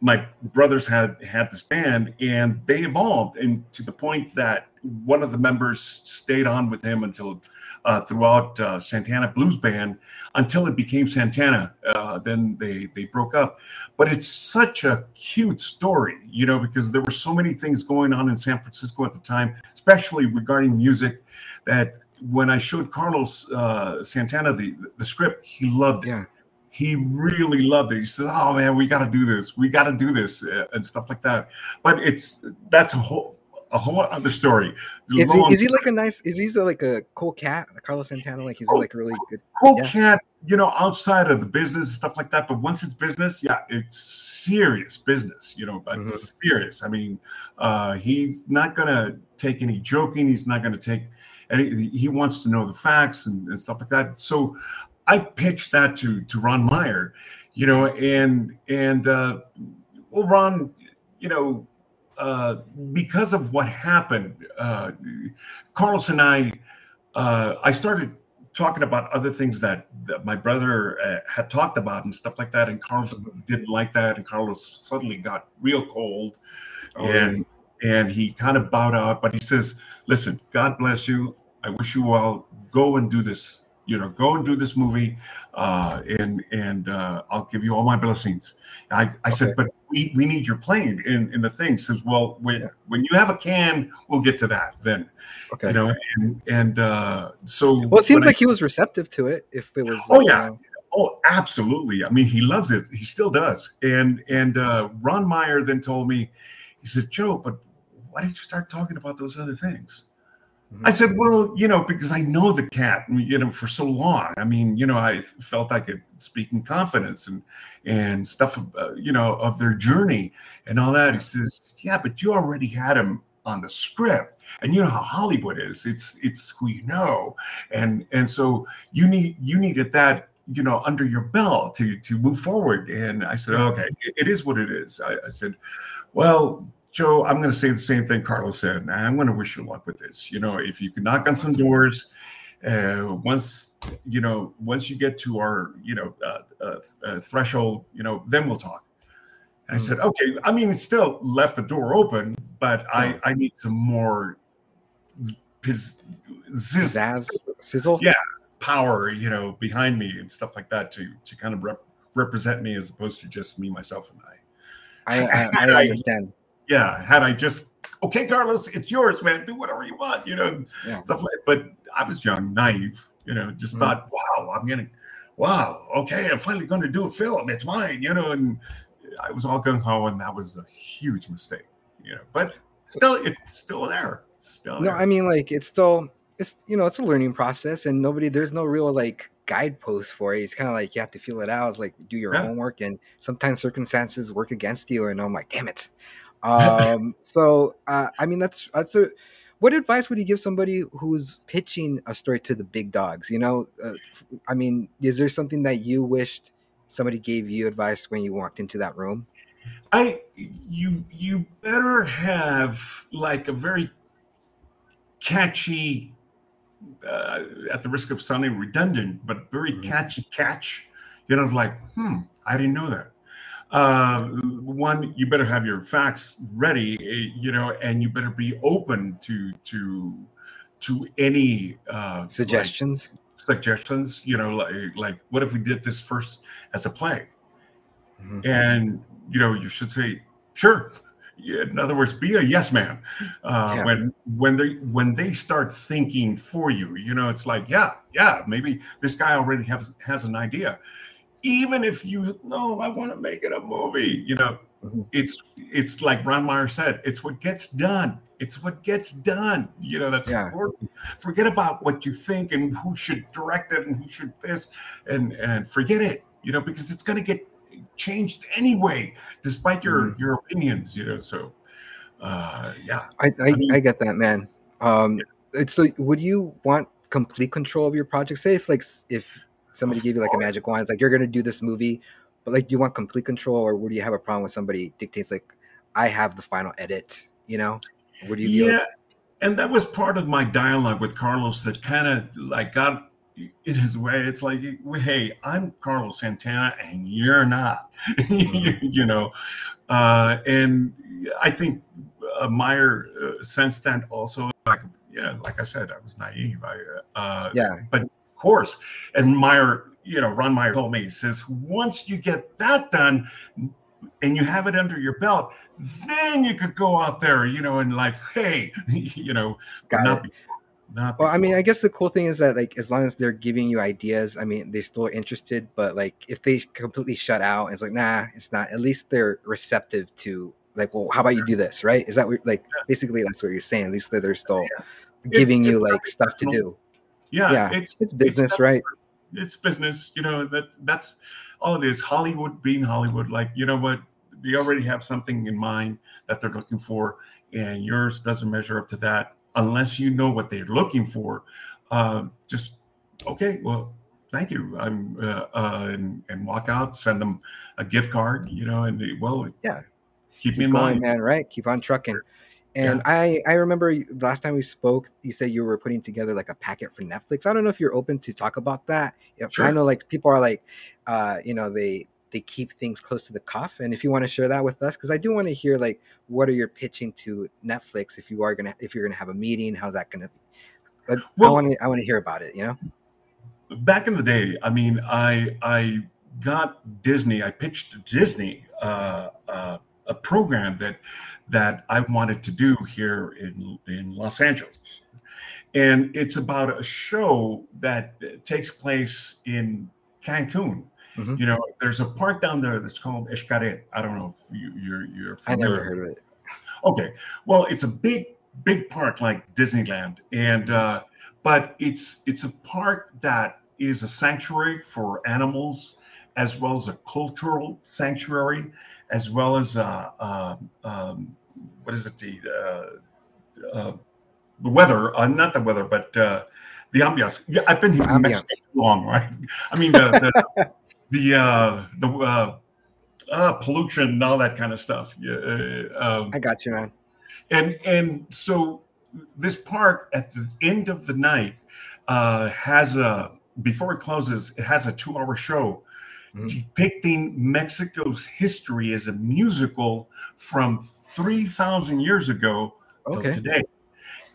my brothers had had this band, and they evolved, and to the point that one of the members stayed on with him until uh, throughout uh, Santana Blues Band, until it became Santana. Uh, then they, they broke up. But it's such a cute story, you know, because there were so many things going on in San Francisco at the time, especially regarding music, that when I showed Carlos uh, Santana the, the script, he loved it. Yeah. He really loved it. He said, "Oh man, we got to do this. We got to do this," and stuff like that. But it's that's a whole a whole other story. Is he, is he like a nice? Is he like a cool cat, Carlos Santana? Like he's oh, like really good. Cool yeah. cat, you know, outside of the business stuff like that. But once it's business, yeah, it's serious business. You know, but mm-hmm. serious. I mean, uh, he's not gonna take any joking. He's not gonna take any. He wants to know the facts and, and stuff like that. So. I pitched that to, to Ron Meyer, you know, and, and, uh, well, Ron, you know, uh, because of what happened, uh, Carlos and I, uh, I started talking about other things that, that my brother uh, had talked about and stuff like that. And Carlos didn't like that. And Carlos suddenly got real cold oh, and, yeah. and he kind of bowed out, but he says, "Listen, God bless you. I wish you well. Go and do this. You know, go and do this movie, uh, and and uh, I'll give you all my blessings." I, I okay. said, "But we, we need your plane in, in the thing." He says, "Well, when yeah. when you have a can, we'll get to that then." Okay. You know, and and uh, so. Well, it seems like I, he was receptive to it. If it was. Oh like, yeah. You know. Oh, absolutely. I mean, he loves it. He still does. And and uh, Ron Meyer then told me, he said, "Joe, but why did you start talking about those other things?" I said, "Well, you know, because I know the cat, you know, for so long. I mean, you know, I felt I could speak in confidence and and stuff, uh, you know, of their journey and all that." He says, "Yeah, but you already had him on the script, and you know how Hollywood is. It's it's who you know, and and so you need you needed that, you know, under your belt to to move forward." And I said, "Okay, it, it is what it is." I, I said, "Well, Joe, I'm going to say the same thing Carlos said, and I'm going to wish you luck with this. You know, if you can knock on some doors, uh, once, you know, once you get to our, you know, uh, uh, uh, threshold, you know, then we'll talk." And mm-hmm. I said, "Okay." I mean, still left the door open, but yeah. I, I need some more piz- ziz- Zazz, sizzle, yeah, power, you know, behind me and stuff like that to to kind of rep- represent me as opposed to just me, myself, and I. I, I, I understand. Yeah, had I just, "Okay, Carlos, it's yours, man. Do whatever you want," you know, yeah. stuff like. But I was young, naive, you know, just mm-hmm. thought, "Wow, I'm gonna, wow, okay, I'm finally gonna do a film. It's mine," you know. And I was all gung ho, and that was a huge mistake, you know. But still, it's still there. Still. No, there. I mean, like it's still, it's you know, it's a learning process, and nobody, there's no real like guidepost for it. It's kind of like you have to feel it out. It's like do your yeah. homework, and sometimes circumstances work against you, and I'm like, damn it. um so uh I mean that's that's a what advice would you give somebody who's pitching a story to the big dogs, you know? uh, I mean, is there something that you wished somebody gave you advice when you walked into that room? I you you better have like a very catchy uh, at the risk of sounding redundant, but very mm-hmm. catchy catch, you know, like hmm I didn't know that. Uh, one, you better have your facts ready, you know, and you better be open to to to any uh, suggestions. Like, suggestions, you know, like, like what if we did this first as a play? Mm-hmm. And you know, you should say sure. In other words, be a yes man uh, yeah. when when they when they start thinking for you. You know, it's like yeah, yeah, maybe this guy already has has an idea. Even if you no, I want to make it a movie, you know, mm-hmm. it's it's like Ron Meyer said, it's what gets done. It's what gets done. You know, that's yeah. important. Forget about what you think and who should direct it and who should this and and forget it, you know, because it's going to get changed anyway, despite your, mm-hmm. your opinions, you know. So, uh, yeah, I I, I, mean, I get that, man. Um, yeah. So would you want complete control of your project? Say if like if. Somebody gave you like a magic wand. It's like, you're going to do this movie, but like, do you want complete control, or would you have a problem with somebody dictates like, I have the final edit, you know? What do you Yeah. Feel? And that was part of my dialogue with Carlos that kind of like got, in his way, it's like, hey, I'm Carlos Santana and you're not, mm-hmm. you know. Uh, and I think uh, Meyer uh, sensed that also. Like, you know, like I said, I was naive. I, uh, yeah. But of course, and Meyer, you know, Ron Meyer told me, he says, once you get that done and you have it under your belt, then you could go out there, you know, and like, hey, you know, Got not it. Not well, I mean, I guess the cool thing is that, like, as long as they're giving you ideas, I mean, they're still interested. But, like, if they completely shut out, it's like, nah, it's not. At least they're receptive to, like, well, how about you do this, right? Is that what, like, yeah. basically that's what you're saying. At least they're still yeah. giving it's, you, it's like, stuff to do. Yeah. yeah. It's, it's business, it's right? It's business. You know, that's, that's all it is. Hollywood being Hollywood. Like, you know what? They already have something in mind that they're looking for, and yours doesn't measure up to that. Unless you know what they're looking for, uh, just, okay, well, thank you. I'm uh, uh, and, and walk out, send them a gift card, you know, and they, well, yeah, keep, keep me in going, mind, man. Right, keep on trucking. And yeah. I, I remember the last time we spoke, you said you were putting together like a packet for Netflix. I don't know if you're open to talk about that. Sure. I know, like, people are like, uh, you know, they. they keep things close to the cuff. And if you want to share that with us, because I do want to hear, like, what are your pitching to Netflix if you are going to, if you're going to have a meeting, how's that going to be? Like, well, I want to, I want to hear about it, you know? Back in the day, I mean, I, I got Disney, I pitched to Disney uh, uh, a program that, that I wanted to do here in, in Los Angeles. And it's about a show that takes place in Cancun. Mm-hmm. You know, there's a park down there that's called Xcaret. I don't know if you, you're you're familiar. I never heard of it. Okay, well, it's a big big park like Disneyland, and uh, but it's it's a park that is a sanctuary for animals, as well as a cultural sanctuary, as well as uh, uh, um, what is it the uh, uh, the weather? Uh, not the weather, but uh, the ambiance. Yeah, I've been here in Mexico too long, right? I mean the. the The uh, the uh, uh, pollution and all that kind of stuff. Yeah, uh, um, I got you, man. And and so this park at the end of the night uh, has a before it closes, it has a two-hour show mm-hmm. depicting Mexico's history as a musical from three thousand years ago okay. till today,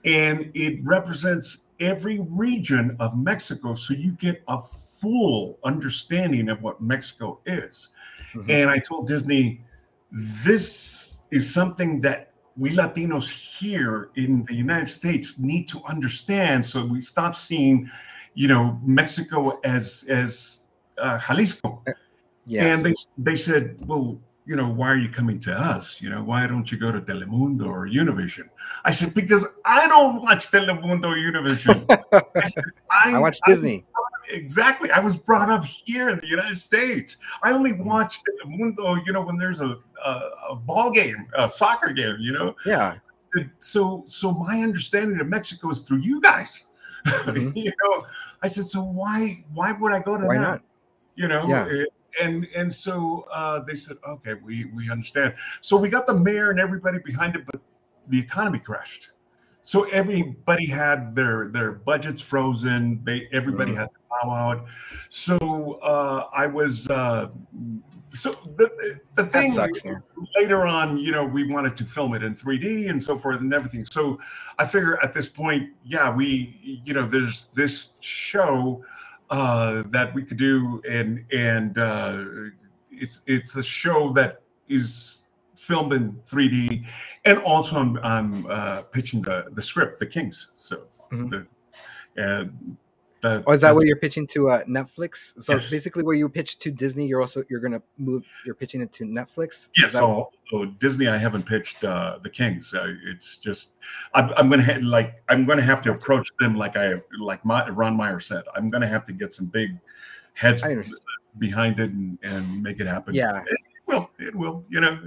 and it represents every region of Mexico. So you get a full understanding of what Mexico is. Mm-hmm. And I told Disney, this is something that we Latinos here in the United States need to understand. So we stop seeing, you know, Mexico as, as uh, Jalisco. Yes. And they, they said, well, you know, why are you coming to us? You know, why don't you go to Telemundo or Univision? I said, because I don't watch Telemundo or Univision. I, said, I, I watch I, Disney. Exactly. I was brought up here in the United States. I only watch Telemundo, you know, when there's a, a, a ball game, a soccer game, you know? Yeah. So so my understanding of Mexico is through you guys. Mm-hmm. You know, I said, so why why would I go to why that? Not? You know? Yeah. It, And and so uh, they said, okay, we, we understand. So we got the mayor and everybody behind it, but the economy crashed. So everybody had their their budgets frozen. They everybody mm-hmm. had to bow out. So uh, I was uh, so the the thing sucks, later on, you know, we wanted to film it in three D and so forth and everything. So I figure at this point, yeah, we you know, there's this show. Uh, that we could do, and and uh, it's it's a show that is filmed in three D, and also I'm I'm uh, pitching the, the script, The Kings. So, mm-hmm. the, and the, oh, is that what you're pitching to uh, Netflix? So yes. Basically, where you pitch to Disney, you're also you're gonna move. You're pitching it to Netflix. Yes. Oh, oh, Disney, I haven't pitched uh, The Kings. Uh, it's just I'm, I'm gonna have, like I'm gonna have to approach them like I like my, Ron Meyer said. I'm gonna have to get some big heads behind it and, and make it happen. Yeah. It will. It will. You know.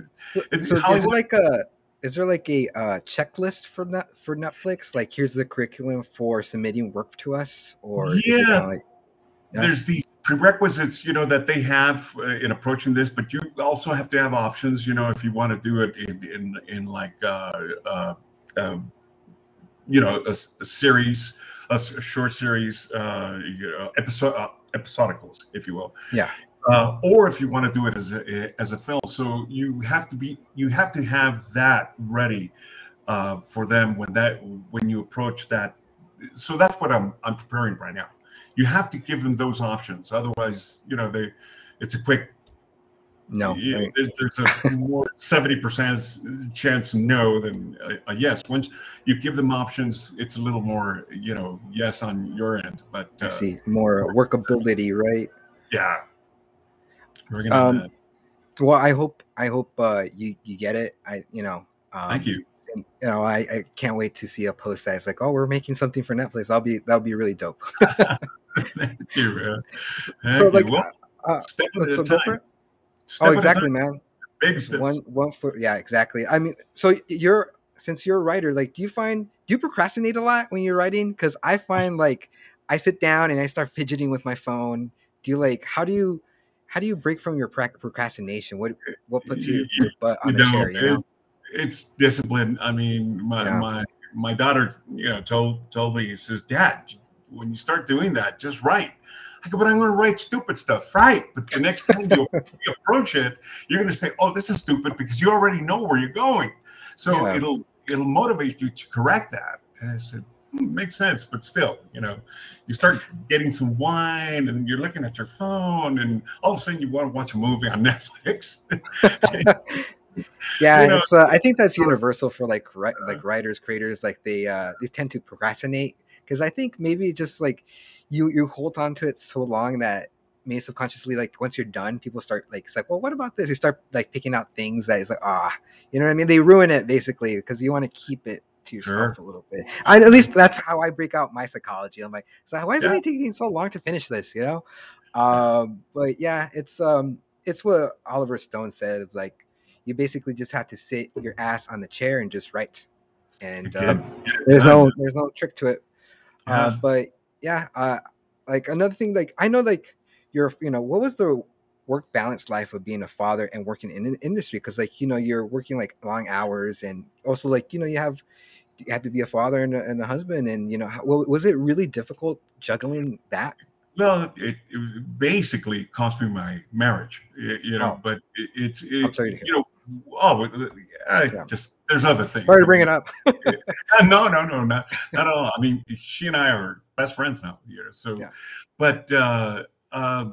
It's so is it like a. Is there like a uh, checklist for that for Netflix? Like, here's the curriculum for submitting work to us, or yeah, like, yeah. there's these prerequisites, you know, that they have uh, in approaching this, but you also have to have options, you know, if you want to do it in in, in like uh, uh, uh, you know a, a series a short series, uh, you know, episode, uh, episodicals, if you will. Yeah. Uh, or if you want to do it as a as a film, so you have to be you have to have that ready uh, for them when that when you approach that. So that's what I'm I'm preparing right now. You have to give them those options, otherwise, you know, they it's a quick no. You know, there's a more seventy percent chance no than a, a yes. Once you give them options, it's a little more, you know, yes on your end. But uh, I see more workability, right? Yeah. Um, well, I hope I hope uh, you you get it. I you know. Um, Thank you. And, you know, I, I can't wait to see a post that's like, "Oh, we're making something for Netflix." I'll be that'll be really dope. Thank you, man. Thank so you. like, well, uh, step at so a time. Step oh, exactly, man. Baby steps. One one foot. Yeah, exactly. I mean, so you're since you're a writer, like, do you find do you procrastinate a lot when you're writing? Because I find like I sit down and I start fidgeting with my phone. Do you like how do you How do you break from your procrastination? What what puts you, your butt on you the know, chair? You know, it's discipline. I mean, my yeah. my my daughter, you know, told told me, says, "Dad, when you start doing that, just write." I go, "But I'm going to write stupid stuff, right?" But the next time you approach it, you're going to say, "Oh, this is stupid," because you already know where you're going. So yeah. it'll it'll motivate you to correct that. And I said, makes sense, but still, you know, you start getting some wine and you're looking at your phone and all of a sudden you want to watch a movie on Netflix. Yeah, you know, it's, uh, I think that's universal for like ri- like writers, creators, like they uh, they tend to procrastinate because I think maybe just like you you hold on to it so long that maybe subconsciously, like once you're done, people start like, it's like, well, what about this? You start like picking out things that is like, ah, you know what I mean? They ruin it basically because you want to keep it to yourself sure. a little bit. I, at least that's how I break out my psychology. I'm like, so why is yeah. it taking so long to finish this? You know, um, but yeah, it's um, it's what Oliver Stone said. It's like you basically just have to sit your ass on the chair and just write. And um, there's no there's no trick to it. Yeah. Uh, but yeah, uh, like another thing, like I know, like you're, you know, what was the work balance life of being a father and working in an industry? Because like, you know, you're working like long hours and also like, you know, you have. You had to be a father and a, and a husband, and you know, how, was it really difficult juggling that? Well, it, it basically cost me my marriage, you know. Oh. But it, it's it, I'm sorry to hear you know, oh, I yeah. just there's other things. Sorry to bring it up. no, no, no, not not at all. I mean, she and I are best friends now, you know. So, yeah. but uh, uh,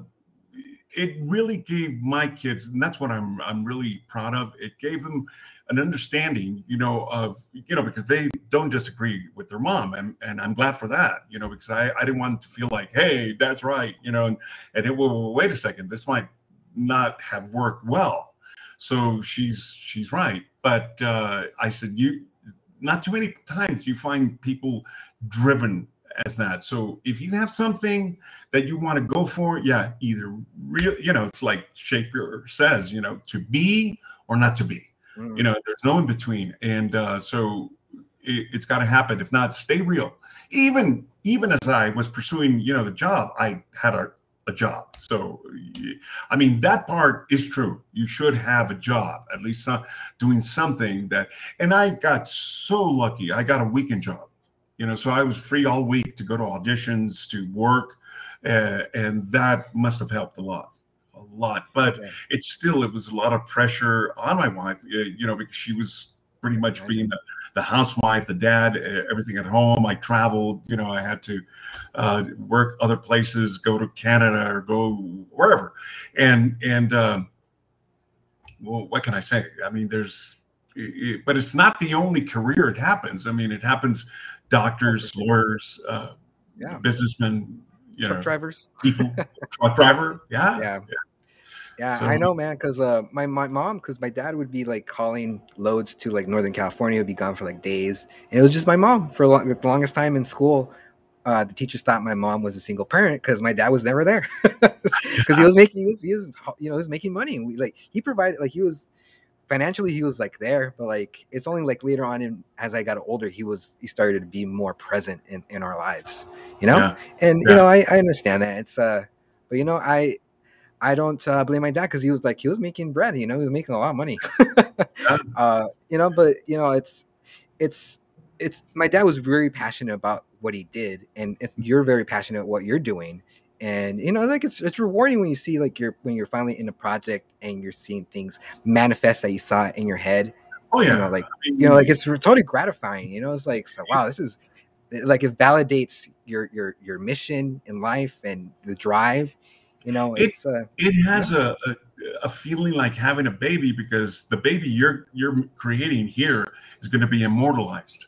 it really gave my kids, and that's what I'm I'm really proud of. It gave them an understanding, you know, of, you know, because they don't disagree with their mom. And, and I'm glad for that, you know, because I, I didn't want to feel like, hey, that's right, you know, and, and it will, wait a second, this might not have worked well. So she's, she's right. But uh, I said, you, not too many times you find people driven as that. So if you have something that you want to go for, yeah, either real, you know, it's like Shakespeare says, you know, to be or not to be. You know, there's no in between. And uh, so it, it's got to happen. If not, stay real. Even even as I was pursuing, you know, the job, I had a, a job. So, I mean, that part is true. You should have a job, at least some, doing something that. And I got so lucky. I got a weekend job, you know, so I was free all week to go to auditions, to work. Uh, and that must have helped a lot. a lot, but okay. it's still, it was a lot of pressure on my wife, you know, because she was pretty much right. being the, the housewife, the dad, everything at home. I traveled, you know, I had to uh, work other places, go to Canada or go wherever. And, and, um, well, what can I say? I mean, there's, it, but it's not the only career it happens. I mean, it happens, doctors, lawyers, uh, yeah. businessmen, you truck know, drivers, people, truck driver. Yeah. Yeah. yeah. Yeah, so, I know, man, because uh, my, my mom, because my dad would be, like, calling loads to, like, Northern California. Would be gone for, like, days. And it was just my mom for long, the longest time in school. Uh, the teachers thought my mom was a single parent because my dad was never there. Because he was making, he was, he was, you know, he was making money. And we, like, he provided, like, he was, financially, he was, like, there. But, like, it's only, like, later on in, as I got older, he was, he started to be more present in, in our lives, you know? Yeah. And, yeah. you know, I, I understand that. It's, uh, but, you know, I... I don't uh, blame my dad because he was like, he was making bread, you know, he was making a lot of money, uh, you know, but, you know, it's, it's, it's, my dad was very passionate about what he did. And if you're very passionate about what you're doing. And, you know, like it's it's rewarding when you see like you're when you're finally in a project and you're seeing things manifest that you saw in your head. Oh, yeah. You know, like, you know, like it's totally gratifying. You know, it's like, so, wow, this is like it validates your your your mission in life and the drive. You know, it's it, uh, it has you know. a, a a feeling like having a baby, because the baby you're you're creating here is going to be immortalized.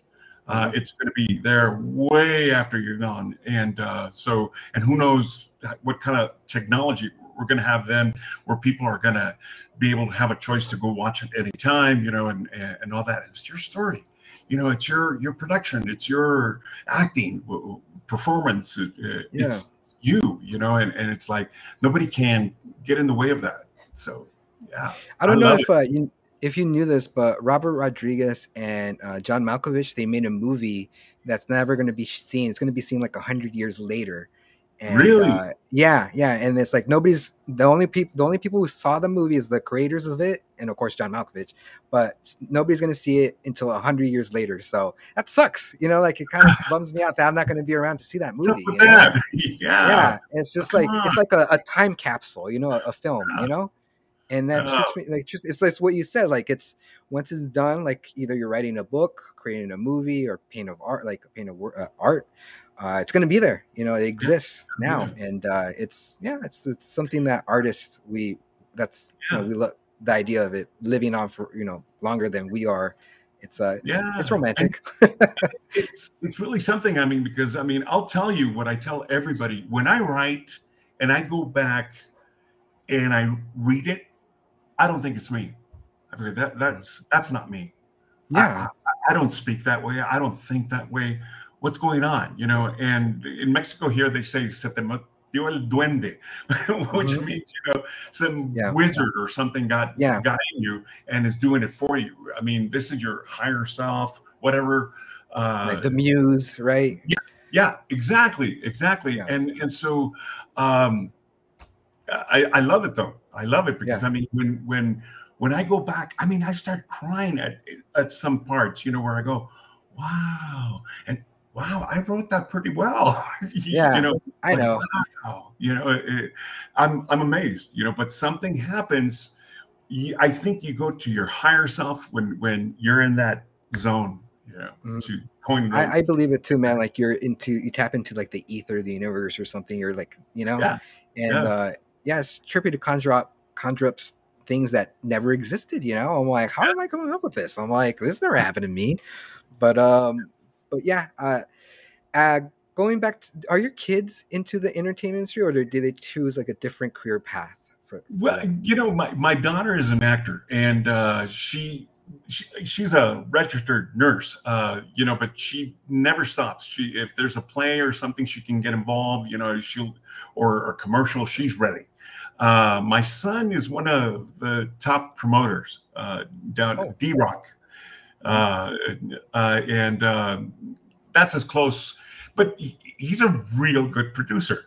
Uh, it's going to be there way after you're gone. And uh, so, and who knows what kind of technology we're going to have then, where people are going to be able to have a choice to go watch it any time, you know, and, and, and all that. It's your story. You know, it's your, your production, it's your acting performance. It, it, yeah. It's you, you know, and, and it's like, nobody can get in the way of that. So, yeah. I don't I know if uh, you If you knew this, but Robert Rodriguez and uh, John Malkovich, they made a movie that's never going to be seen. It's going to be seen like one hundred years later. And, really? Uh, yeah, yeah. And it's like nobody's the only people. The only people who saw the movie is the creators of it, and of course John Malkovich. But nobody's going to see it until one hundred years later. So that sucks. You know, like it kind of bums me out that I'm not going to be around to see that movie. You know? that. Yeah, yeah. It's just Come like on. It's like a, a time capsule. You know, a, a film. Yeah. You know. And that's uh, just, like, just it's like what you said. Like it's once it's done, like either you're writing a book, creating a movie, or painting of art, like painting of uh, art. Uh, it's going to be there. You know, it exists now, and uh, it's yeah, it's it's something that artists we that's yeah. you know, we love the idea of it living on for you know longer than we are. It's uh, yeah, it's, it's romantic. it's it's really something. I mean, because I mean, I'll tell you what I tell everybody when I write and I go back and I read it. I don't think it's me. I figured that that's that's not me. Yeah, I, I, I don't speak that way. I don't think that way. What's going on? You know, and in Mexico here they say "se te metió el duende," which mm-hmm. means you know some yeah. wizard or something got yeah. got in you and is doing it for you. I mean, this is your higher self, whatever. Uh, like the muse, right? Yeah, yeah, exactly, exactly. Yeah. And and so um, I I love it though. I love it because yeah. I mean, when when when I go back, I mean, I start crying at at some parts, you know, where I go, wow, and wow, I wrote that pretty well. Yeah, you know, I like, know, wow. you know, it, I'm I'm amazed, you know. But something happens. I think you go to your higher self when when you're in that zone. Yeah, mm-hmm. to coin I, I believe it too, man. Like you're into you tap into like the ether, the universe, or something. You're like, you know, yeah. and. Yeah. uh Yeah, it's trippy to conjure up, conjure up things that never existed. You know, I'm like, how am I coming up with this? I'm like, this never happened to me. But, um, but yeah, uh, uh, going back, to, are your kids into the entertainment industry, or did they choose like a different career path? For, well, you know, my, my daughter is an actor, and uh, she. She, she's a registered nurse, uh, you know, but she never stops. She, if there's a play or something, she can get involved, you know, she'll, or, or commercial, she's ready. Uh, my son is one of the top promoters uh, down at oh. D-Rock. Uh, uh, and uh, that's as close, but he, he's a real good producer.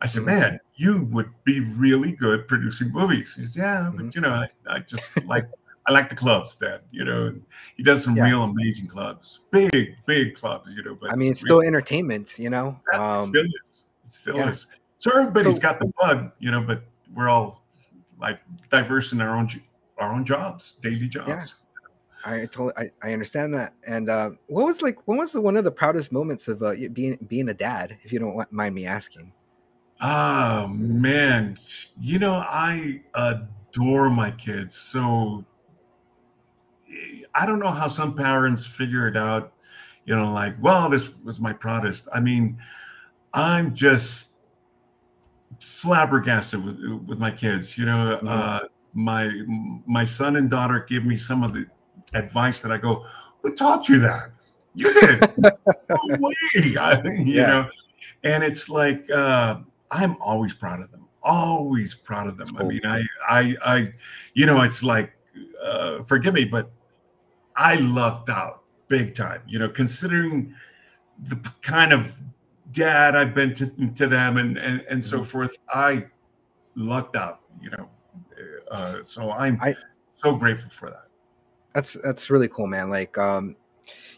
I said, man, you would be really good producing movies. He said, yeah, but, mm-hmm. you know, I, I just like I like the clubs, Dad. You know, he does some yeah. real amazing clubs, big, big clubs. You know, but I mean, it's real. Still entertainment. You know, yeah, um, it still is. It still yeah. is. So everybody's so, got the bug, you know, but we're all like diverse in our own our own jobs, daily jobs. Yeah. I totally, I, I understand that. And uh, what was like? What was the, one of the proudest moments of uh, being being a dad? If you don't mind me asking. Oh man, you know I adore my kids so. I don't know how some parents figure it out, you know, like, well, this was my proudest. I mean, I'm just flabbergasted with, with my kids. You know, mm-hmm. uh, my my son and daughter give me some of the advice that I go, who taught you that? You did. No way. I, you yeah. know, and it's like, uh, I'm always proud of them. Always proud of them. Cool. I mean, I, I, I, you know, it's like, Uh, forgive me, but I lucked out big time, you know, considering the kind of dad I've been to, to them and, and, and mm-hmm. so forth. I lucked out, you know, uh, so I'm I, so grateful for that. That's, that's really cool, man. Like, um,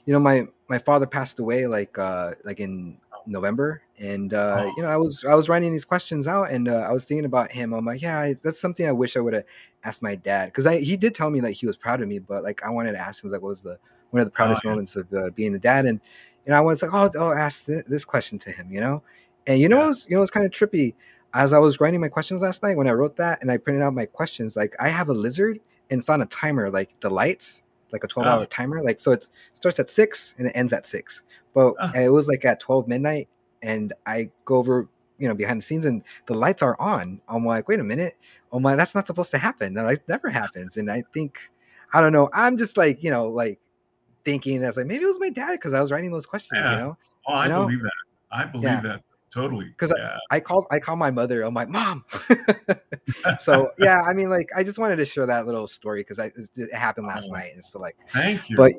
you know, my, my father passed away like uh, like in November, and uh, oh. you know, I was I was writing these questions out, and uh, I was thinking about him. I'm like, yeah, I, that's something I wish I would have asked my dad, because I he did tell me like he was proud of me, but like I wanted to ask him like what was the one of the proudest oh, yeah. moments of uh, being a dad, and you know, I was like, oh, I'll ask th- this question to him, you know, and you know, yeah. it was, you know, it's kind of trippy. As I was writing my questions last night, when I wrote that and I printed out my questions, like I have a lizard and it's on a timer, like the lights, like a twelve hour oh. timer. Like, so it's, it starts at six and it ends at six, but oh. it was like at twelve midnight, and I go over, you know, behind the scenes and the lights are on. I'm like, wait a minute. Oh my, that's not supposed to happen. That like, never happens. And I think, I don't know. I'm just like, you know, like thinking that's like, maybe it was my dad, 'cause I was writing those questions, yeah. you know? Oh, I you know? believe that. I believe yeah. that. Totally. Because yeah. I, I called I called my mother. I'm like, Mom. So, yeah, I mean, like, I just wanted to share that little story because it, it happened last oh, night. And so, like, thank you. But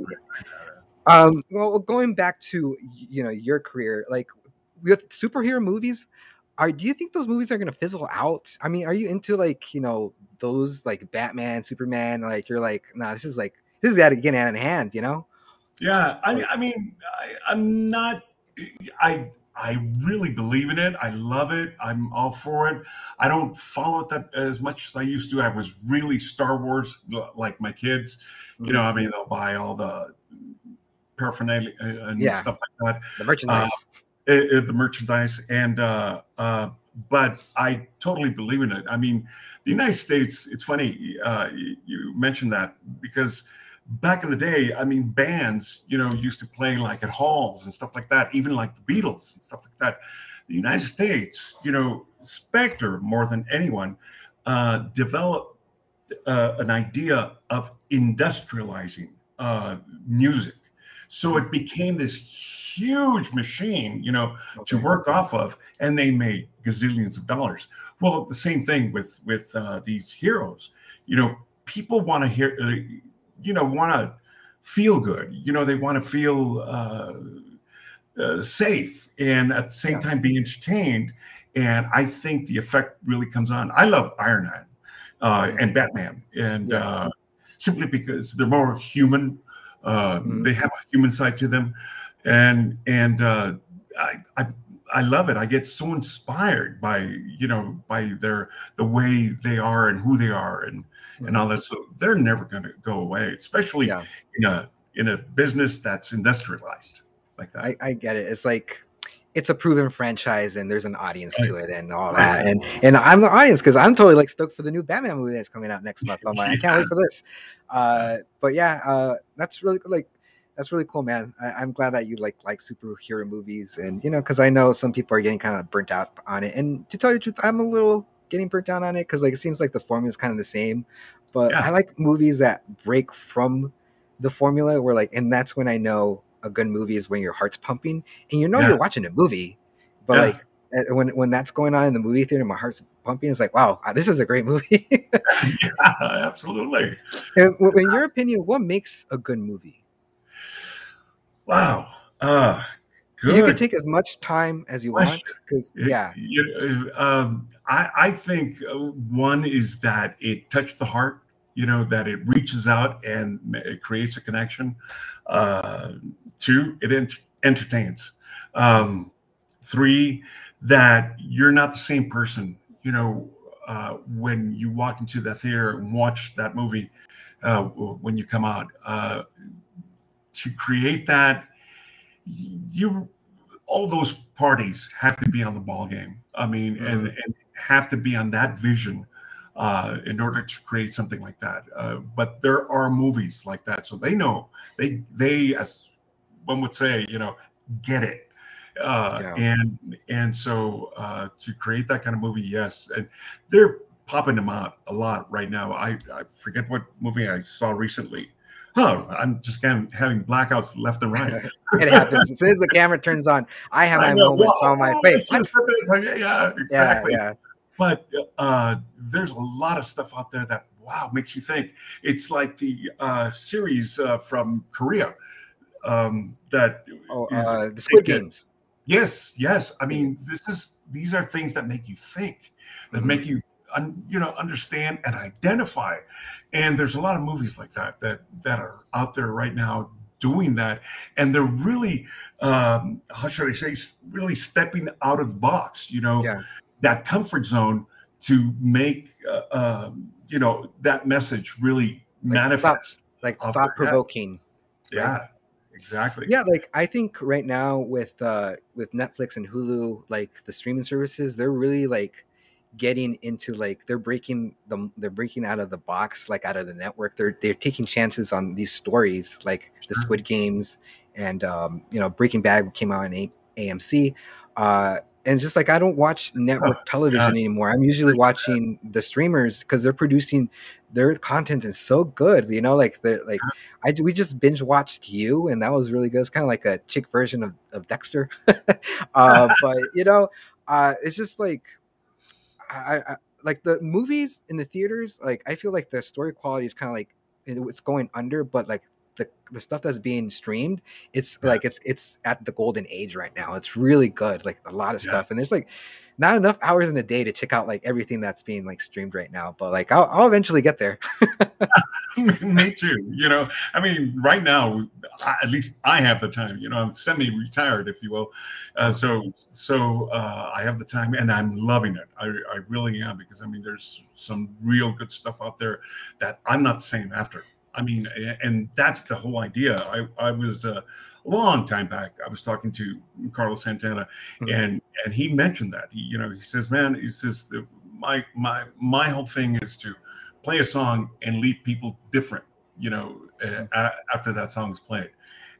um, well, going back to, you know, your career, like with superhero movies, are do you think those movies are going to fizzle out? I mean, are you into like, you know, those like Batman, Superman? Like, you're like, nah, this is like, this is got to get out of hand, you know? Yeah. I, I mean, I, I'm not, I, I really believe in it. I love it. I'm all for it. I don't follow it that as much as I used to. I was really Star Wars, like my kids. You know, I mean, they'll buy all the paraphernalia and yeah. stuff like that. The merchandise. Uh, it, it, the merchandise. And, uh, uh, but I totally believe in it. I mean, the United States, it's funny uh, you, you mentioned that, because back in the day, I mean, bands, you know, used to play like at halls and stuff like that, even like the Beatles and stuff like that. The United States, you know, Spector more than anyone uh, developed uh, an idea of industrializing uh, music. So it became this huge machine, you know, okay. to work off of, and they made gazillions of dollars. Well, the same thing with, with uh, these heroes. You know, people want to hear... Uh, you know, want to feel good. You know, they want to feel uh, uh, safe and at the same yeah. time be entertained. And I think the effect really comes on. I love Iron Man uh, and Batman, and yeah. uh, simply because they're more human. Uh, mm-hmm. They have a human side to them, and and uh, I, I I love it. I get so inspired by you know by their the way they are and who they are and. And all that, so they're never going to go away, especially yeah. in a in a business that's industrialized like that. I, I get it. It's like it's a proven franchise, and there's an audience to it, and all that. And and I'm the audience because I'm totally like stoked for the new Batman movie that's coming out next month. I'm like, I can't wait for this. Uh, but yeah, uh, that's really like that's really cool, man. I, I'm glad that you like like superhero movies, and you know, because I know some people are getting kind of burnt out on it. And to tell you the truth, I'm a little. getting burnt down on it because like it seems like the formula is kind of the same, but yeah. I like movies that break from the formula where like, and that's when I know a good movie is when your heart's pumping and you know yeah. you're watching a movie, but yeah. like when when that's going on in the movie theater, my heart's pumping. It's like, wow, this is a great movie. Yeah, absolutely. And in your opinion, what makes a good movie? Wow. Uh, Good. You can take as much time as you want, because yeah. You, um, I, I think one is that it touched the heart, you know, that it reaches out and it creates a connection. Uh, two, it ent- entertains. Um, three, that you're not the same person, you know, uh, when you walk into the theater and watch that movie uh, when you come out. Uh, to create that. You, all those parties have to be on the ball game. I mean, mm-hmm. and, and have to be on that vision uh, in order to create something like that. Uh, but there are movies like that, so they know they they as one would say, you know, get it. Uh, yeah. And and so uh, to create that kind of movie, yes, and they're popping them out a lot right now. I, I forget what movie I saw recently. Oh, I'm just having blackouts left and right. It happens as soon as the camera turns on. I have my I know, moments well, on my face. Oh, yeah, yeah, exactly. Yeah, yeah. But uh, there's a lot of stuff out there that wow makes you think. It's like the uh, series uh, from Korea um, that oh, uh, the Squid Games. Yes, yes. I mean, this is these are things that make you think, that mm-hmm. make you. Un, you know, understand and identify, and there's a lot of movies like that that that are out there right now doing that, and they're really, um, how should I say, really stepping out of the box, you know, yeah. that comfort zone to make, uh, uh, you know, that message really like manifest. Thought, like thought-provoking. Yeah, right? Exactly. Yeah, like I think right now with uh, with Netflix and Hulu, like the streaming services, they're really like getting into like they're breaking the they're breaking out of the box, like out of the network. They're they're taking chances on these stories, like sure. the Squid Games, and um, you know, Breaking Bad came out on a- AMC, uh, and just like I don't watch network oh, television God. anymore. I'm usually watching the streamers because they're producing their content is so good, you know. Like the like I we just binge watched You, and that was really good. It's kind of like a chick version of of Dexter, uh, but you know, uh, it's just like. I, I like the movies in the theaters. Like I feel like the story quality is kind of like it, it's going under, but like the the stuff that's being streamed, it's yeah. like it's it's at the golden age right now. It's really good, like a lot of yeah. stuff. And there's like not enough hours in a day to check out like everything that's being like streamed right now. But like I'll, I'll eventually get there. Me too. You know, I mean, right now, I, at least I have the time. You know, I'm semi-retired, if you will. Uh, so, so uh, I have the time, and I'm loving it. I, I really am, because I mean, there's some real good stuff out there that I'm not saying after. I mean, and that's the whole idea. I, I was uh, a long time back, I was talking to Carlos Santana, mm-hmm. and, and he mentioned that, he, you know, he says, man, he says, the, my, my, my whole thing is to play a song and leave people different, you know, mm-hmm. a, after that song's played.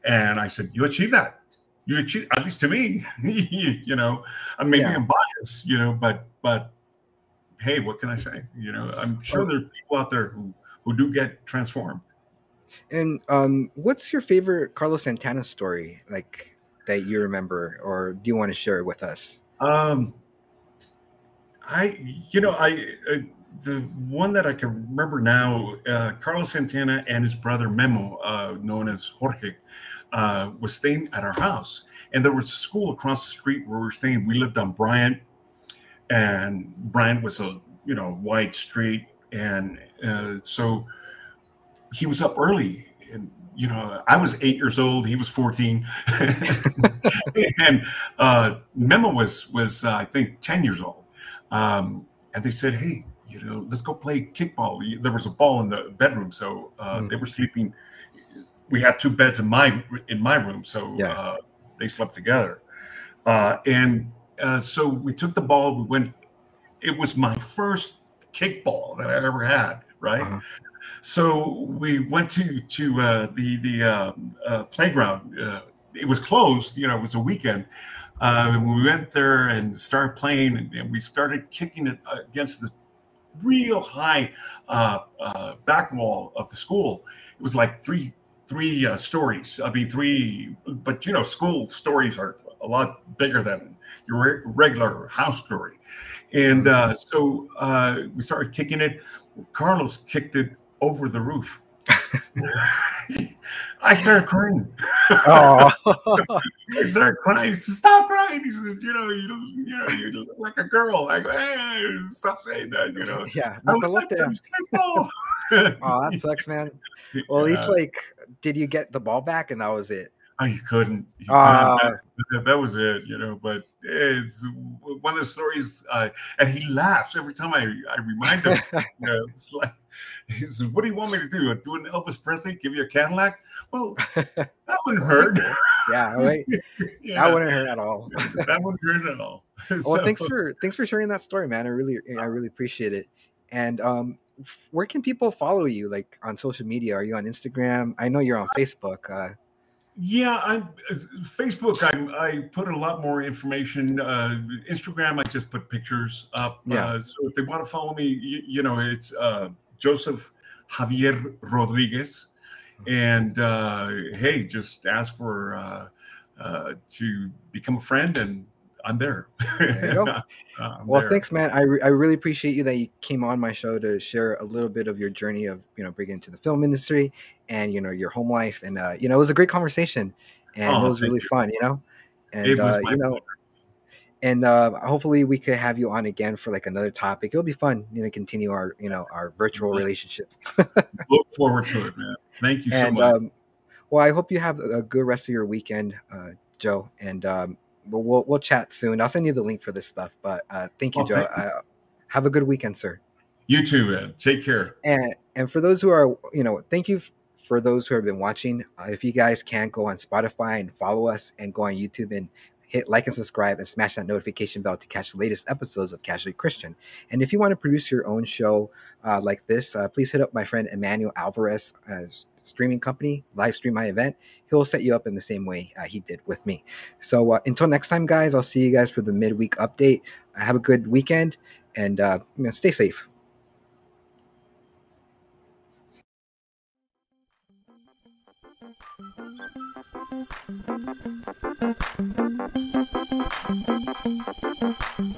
And I said, you achieve that. You achieve, at least to me, you, you know, maybe yeah. I'm biased, you know, but, but hey, what can I say? You know, I'm sure there are people out there who, who do get transformed. And um, what's your favorite Carlos Santana story, like that you remember, or do you want to share it with us? Um, I, you know, I uh, the one that I can remember now, uh, Carlos Santana and his brother Memo, uh, known as Jorge, uh, was staying at our house, and there was a school across the street where we were staying. We lived on Bryant, and Bryant was a you know wide street, and uh, so. He was up early, and you know I was eight years old. He was fourteen, and uh, Memo was was uh, I think ten years old. Um, and they said, "Hey, you know, let's go play kickball." There was a ball in the bedroom, so uh, mm. they were sleeping. We had two beds in my in my room, so yeah. uh, they slept together. Uh, and uh, so we took the ball. We went. It was my first kickball that I ever had. Right. Uh-huh. So we went to to uh, the the uh, uh, playground. Uh, it was closed, you know. It was a weekend. Uh, we went there and started playing, and, and we started kicking it against the real high uh, uh, back wall of the school. It was like three three uh, stories. I mean, three, but you know, school stories are a lot bigger than your regular house story. And uh, so uh, we started kicking it. Carlos kicked it over the roof. I started crying. Oh. I started crying. He said, stop crying. He says, you know, you, you know, you look like a girl. I go, hey, stop saying that, you know. Yeah. I was like, that. Oh, that sucks, man. Well, at yeah. least like, did you get the ball back and that was it? Oh, you couldn't. You uh, couldn't. That, that was it, you know. But it's one of the stories, uh, and he laughs every time I, I remind him. You know, it's like he says, "What do you want me to do? Do an Elvis Presley? Give you a Cadillac? Well, that wouldn't hurt." Yeah, right. Yeah. That wouldn't hurt at all. That wouldn't hurt at all. Well, so, thanks for thanks for sharing that story, man. I really I really appreciate it. And um, where can people follow you? Like on social media? Are you on Instagram? I know you're on Facebook. Uh, Yeah, I'm, Facebook, I'm, I put a lot more information. Uh, Instagram, I just put pictures up. Yeah. Uh, so if they want to follow me, you, you know, it's uh, Joseph Javier Rodriguez. And uh, hey, just ask for uh, uh, to become a friend, and I'm there. There you go. uh, I'm well, there. Thanks, man. I, re- I really appreciate you that you came on my show to share a little bit of your journey of, you know, breaking into the film industry. And, you know, your home life. And, uh, you know, it was a great conversation. And oh, it was really you. fun, you know. And, it was uh, my you know, pleasure. And uh, hopefully we could have you on again for, like, another topic. It'll be fun, you know, continue our, you know, our virtual yeah. relationship. Look forward to it, man. Thank you and, so much. Um, Well, I hope you have a good rest of your weekend, uh, Joe, and um, we'll we'll chat soon. I'll send you the link for this stuff. But uh, thank you, oh, Joe. Thank you. Uh, have a good weekend, sir. You too, man. Take care. And and for those who are, you know, thank you for those who have been watching. Uh, if you guys can go on Spotify and follow us, and go on YouTube and hit like and subscribe and smash that notification bell to catch the latest episodes of Casually Christian. And if you want to produce your own show uh, like this, uh, please hit up my friend Emmanuel Alvarez, uh, streaming company, Livestream My Event. He'll set you up in the same way uh, he did with me. So uh, until next time, guys, I'll see you guys for the midweek update. Uh, have a good weekend, and uh, you know, stay safe. Thank you.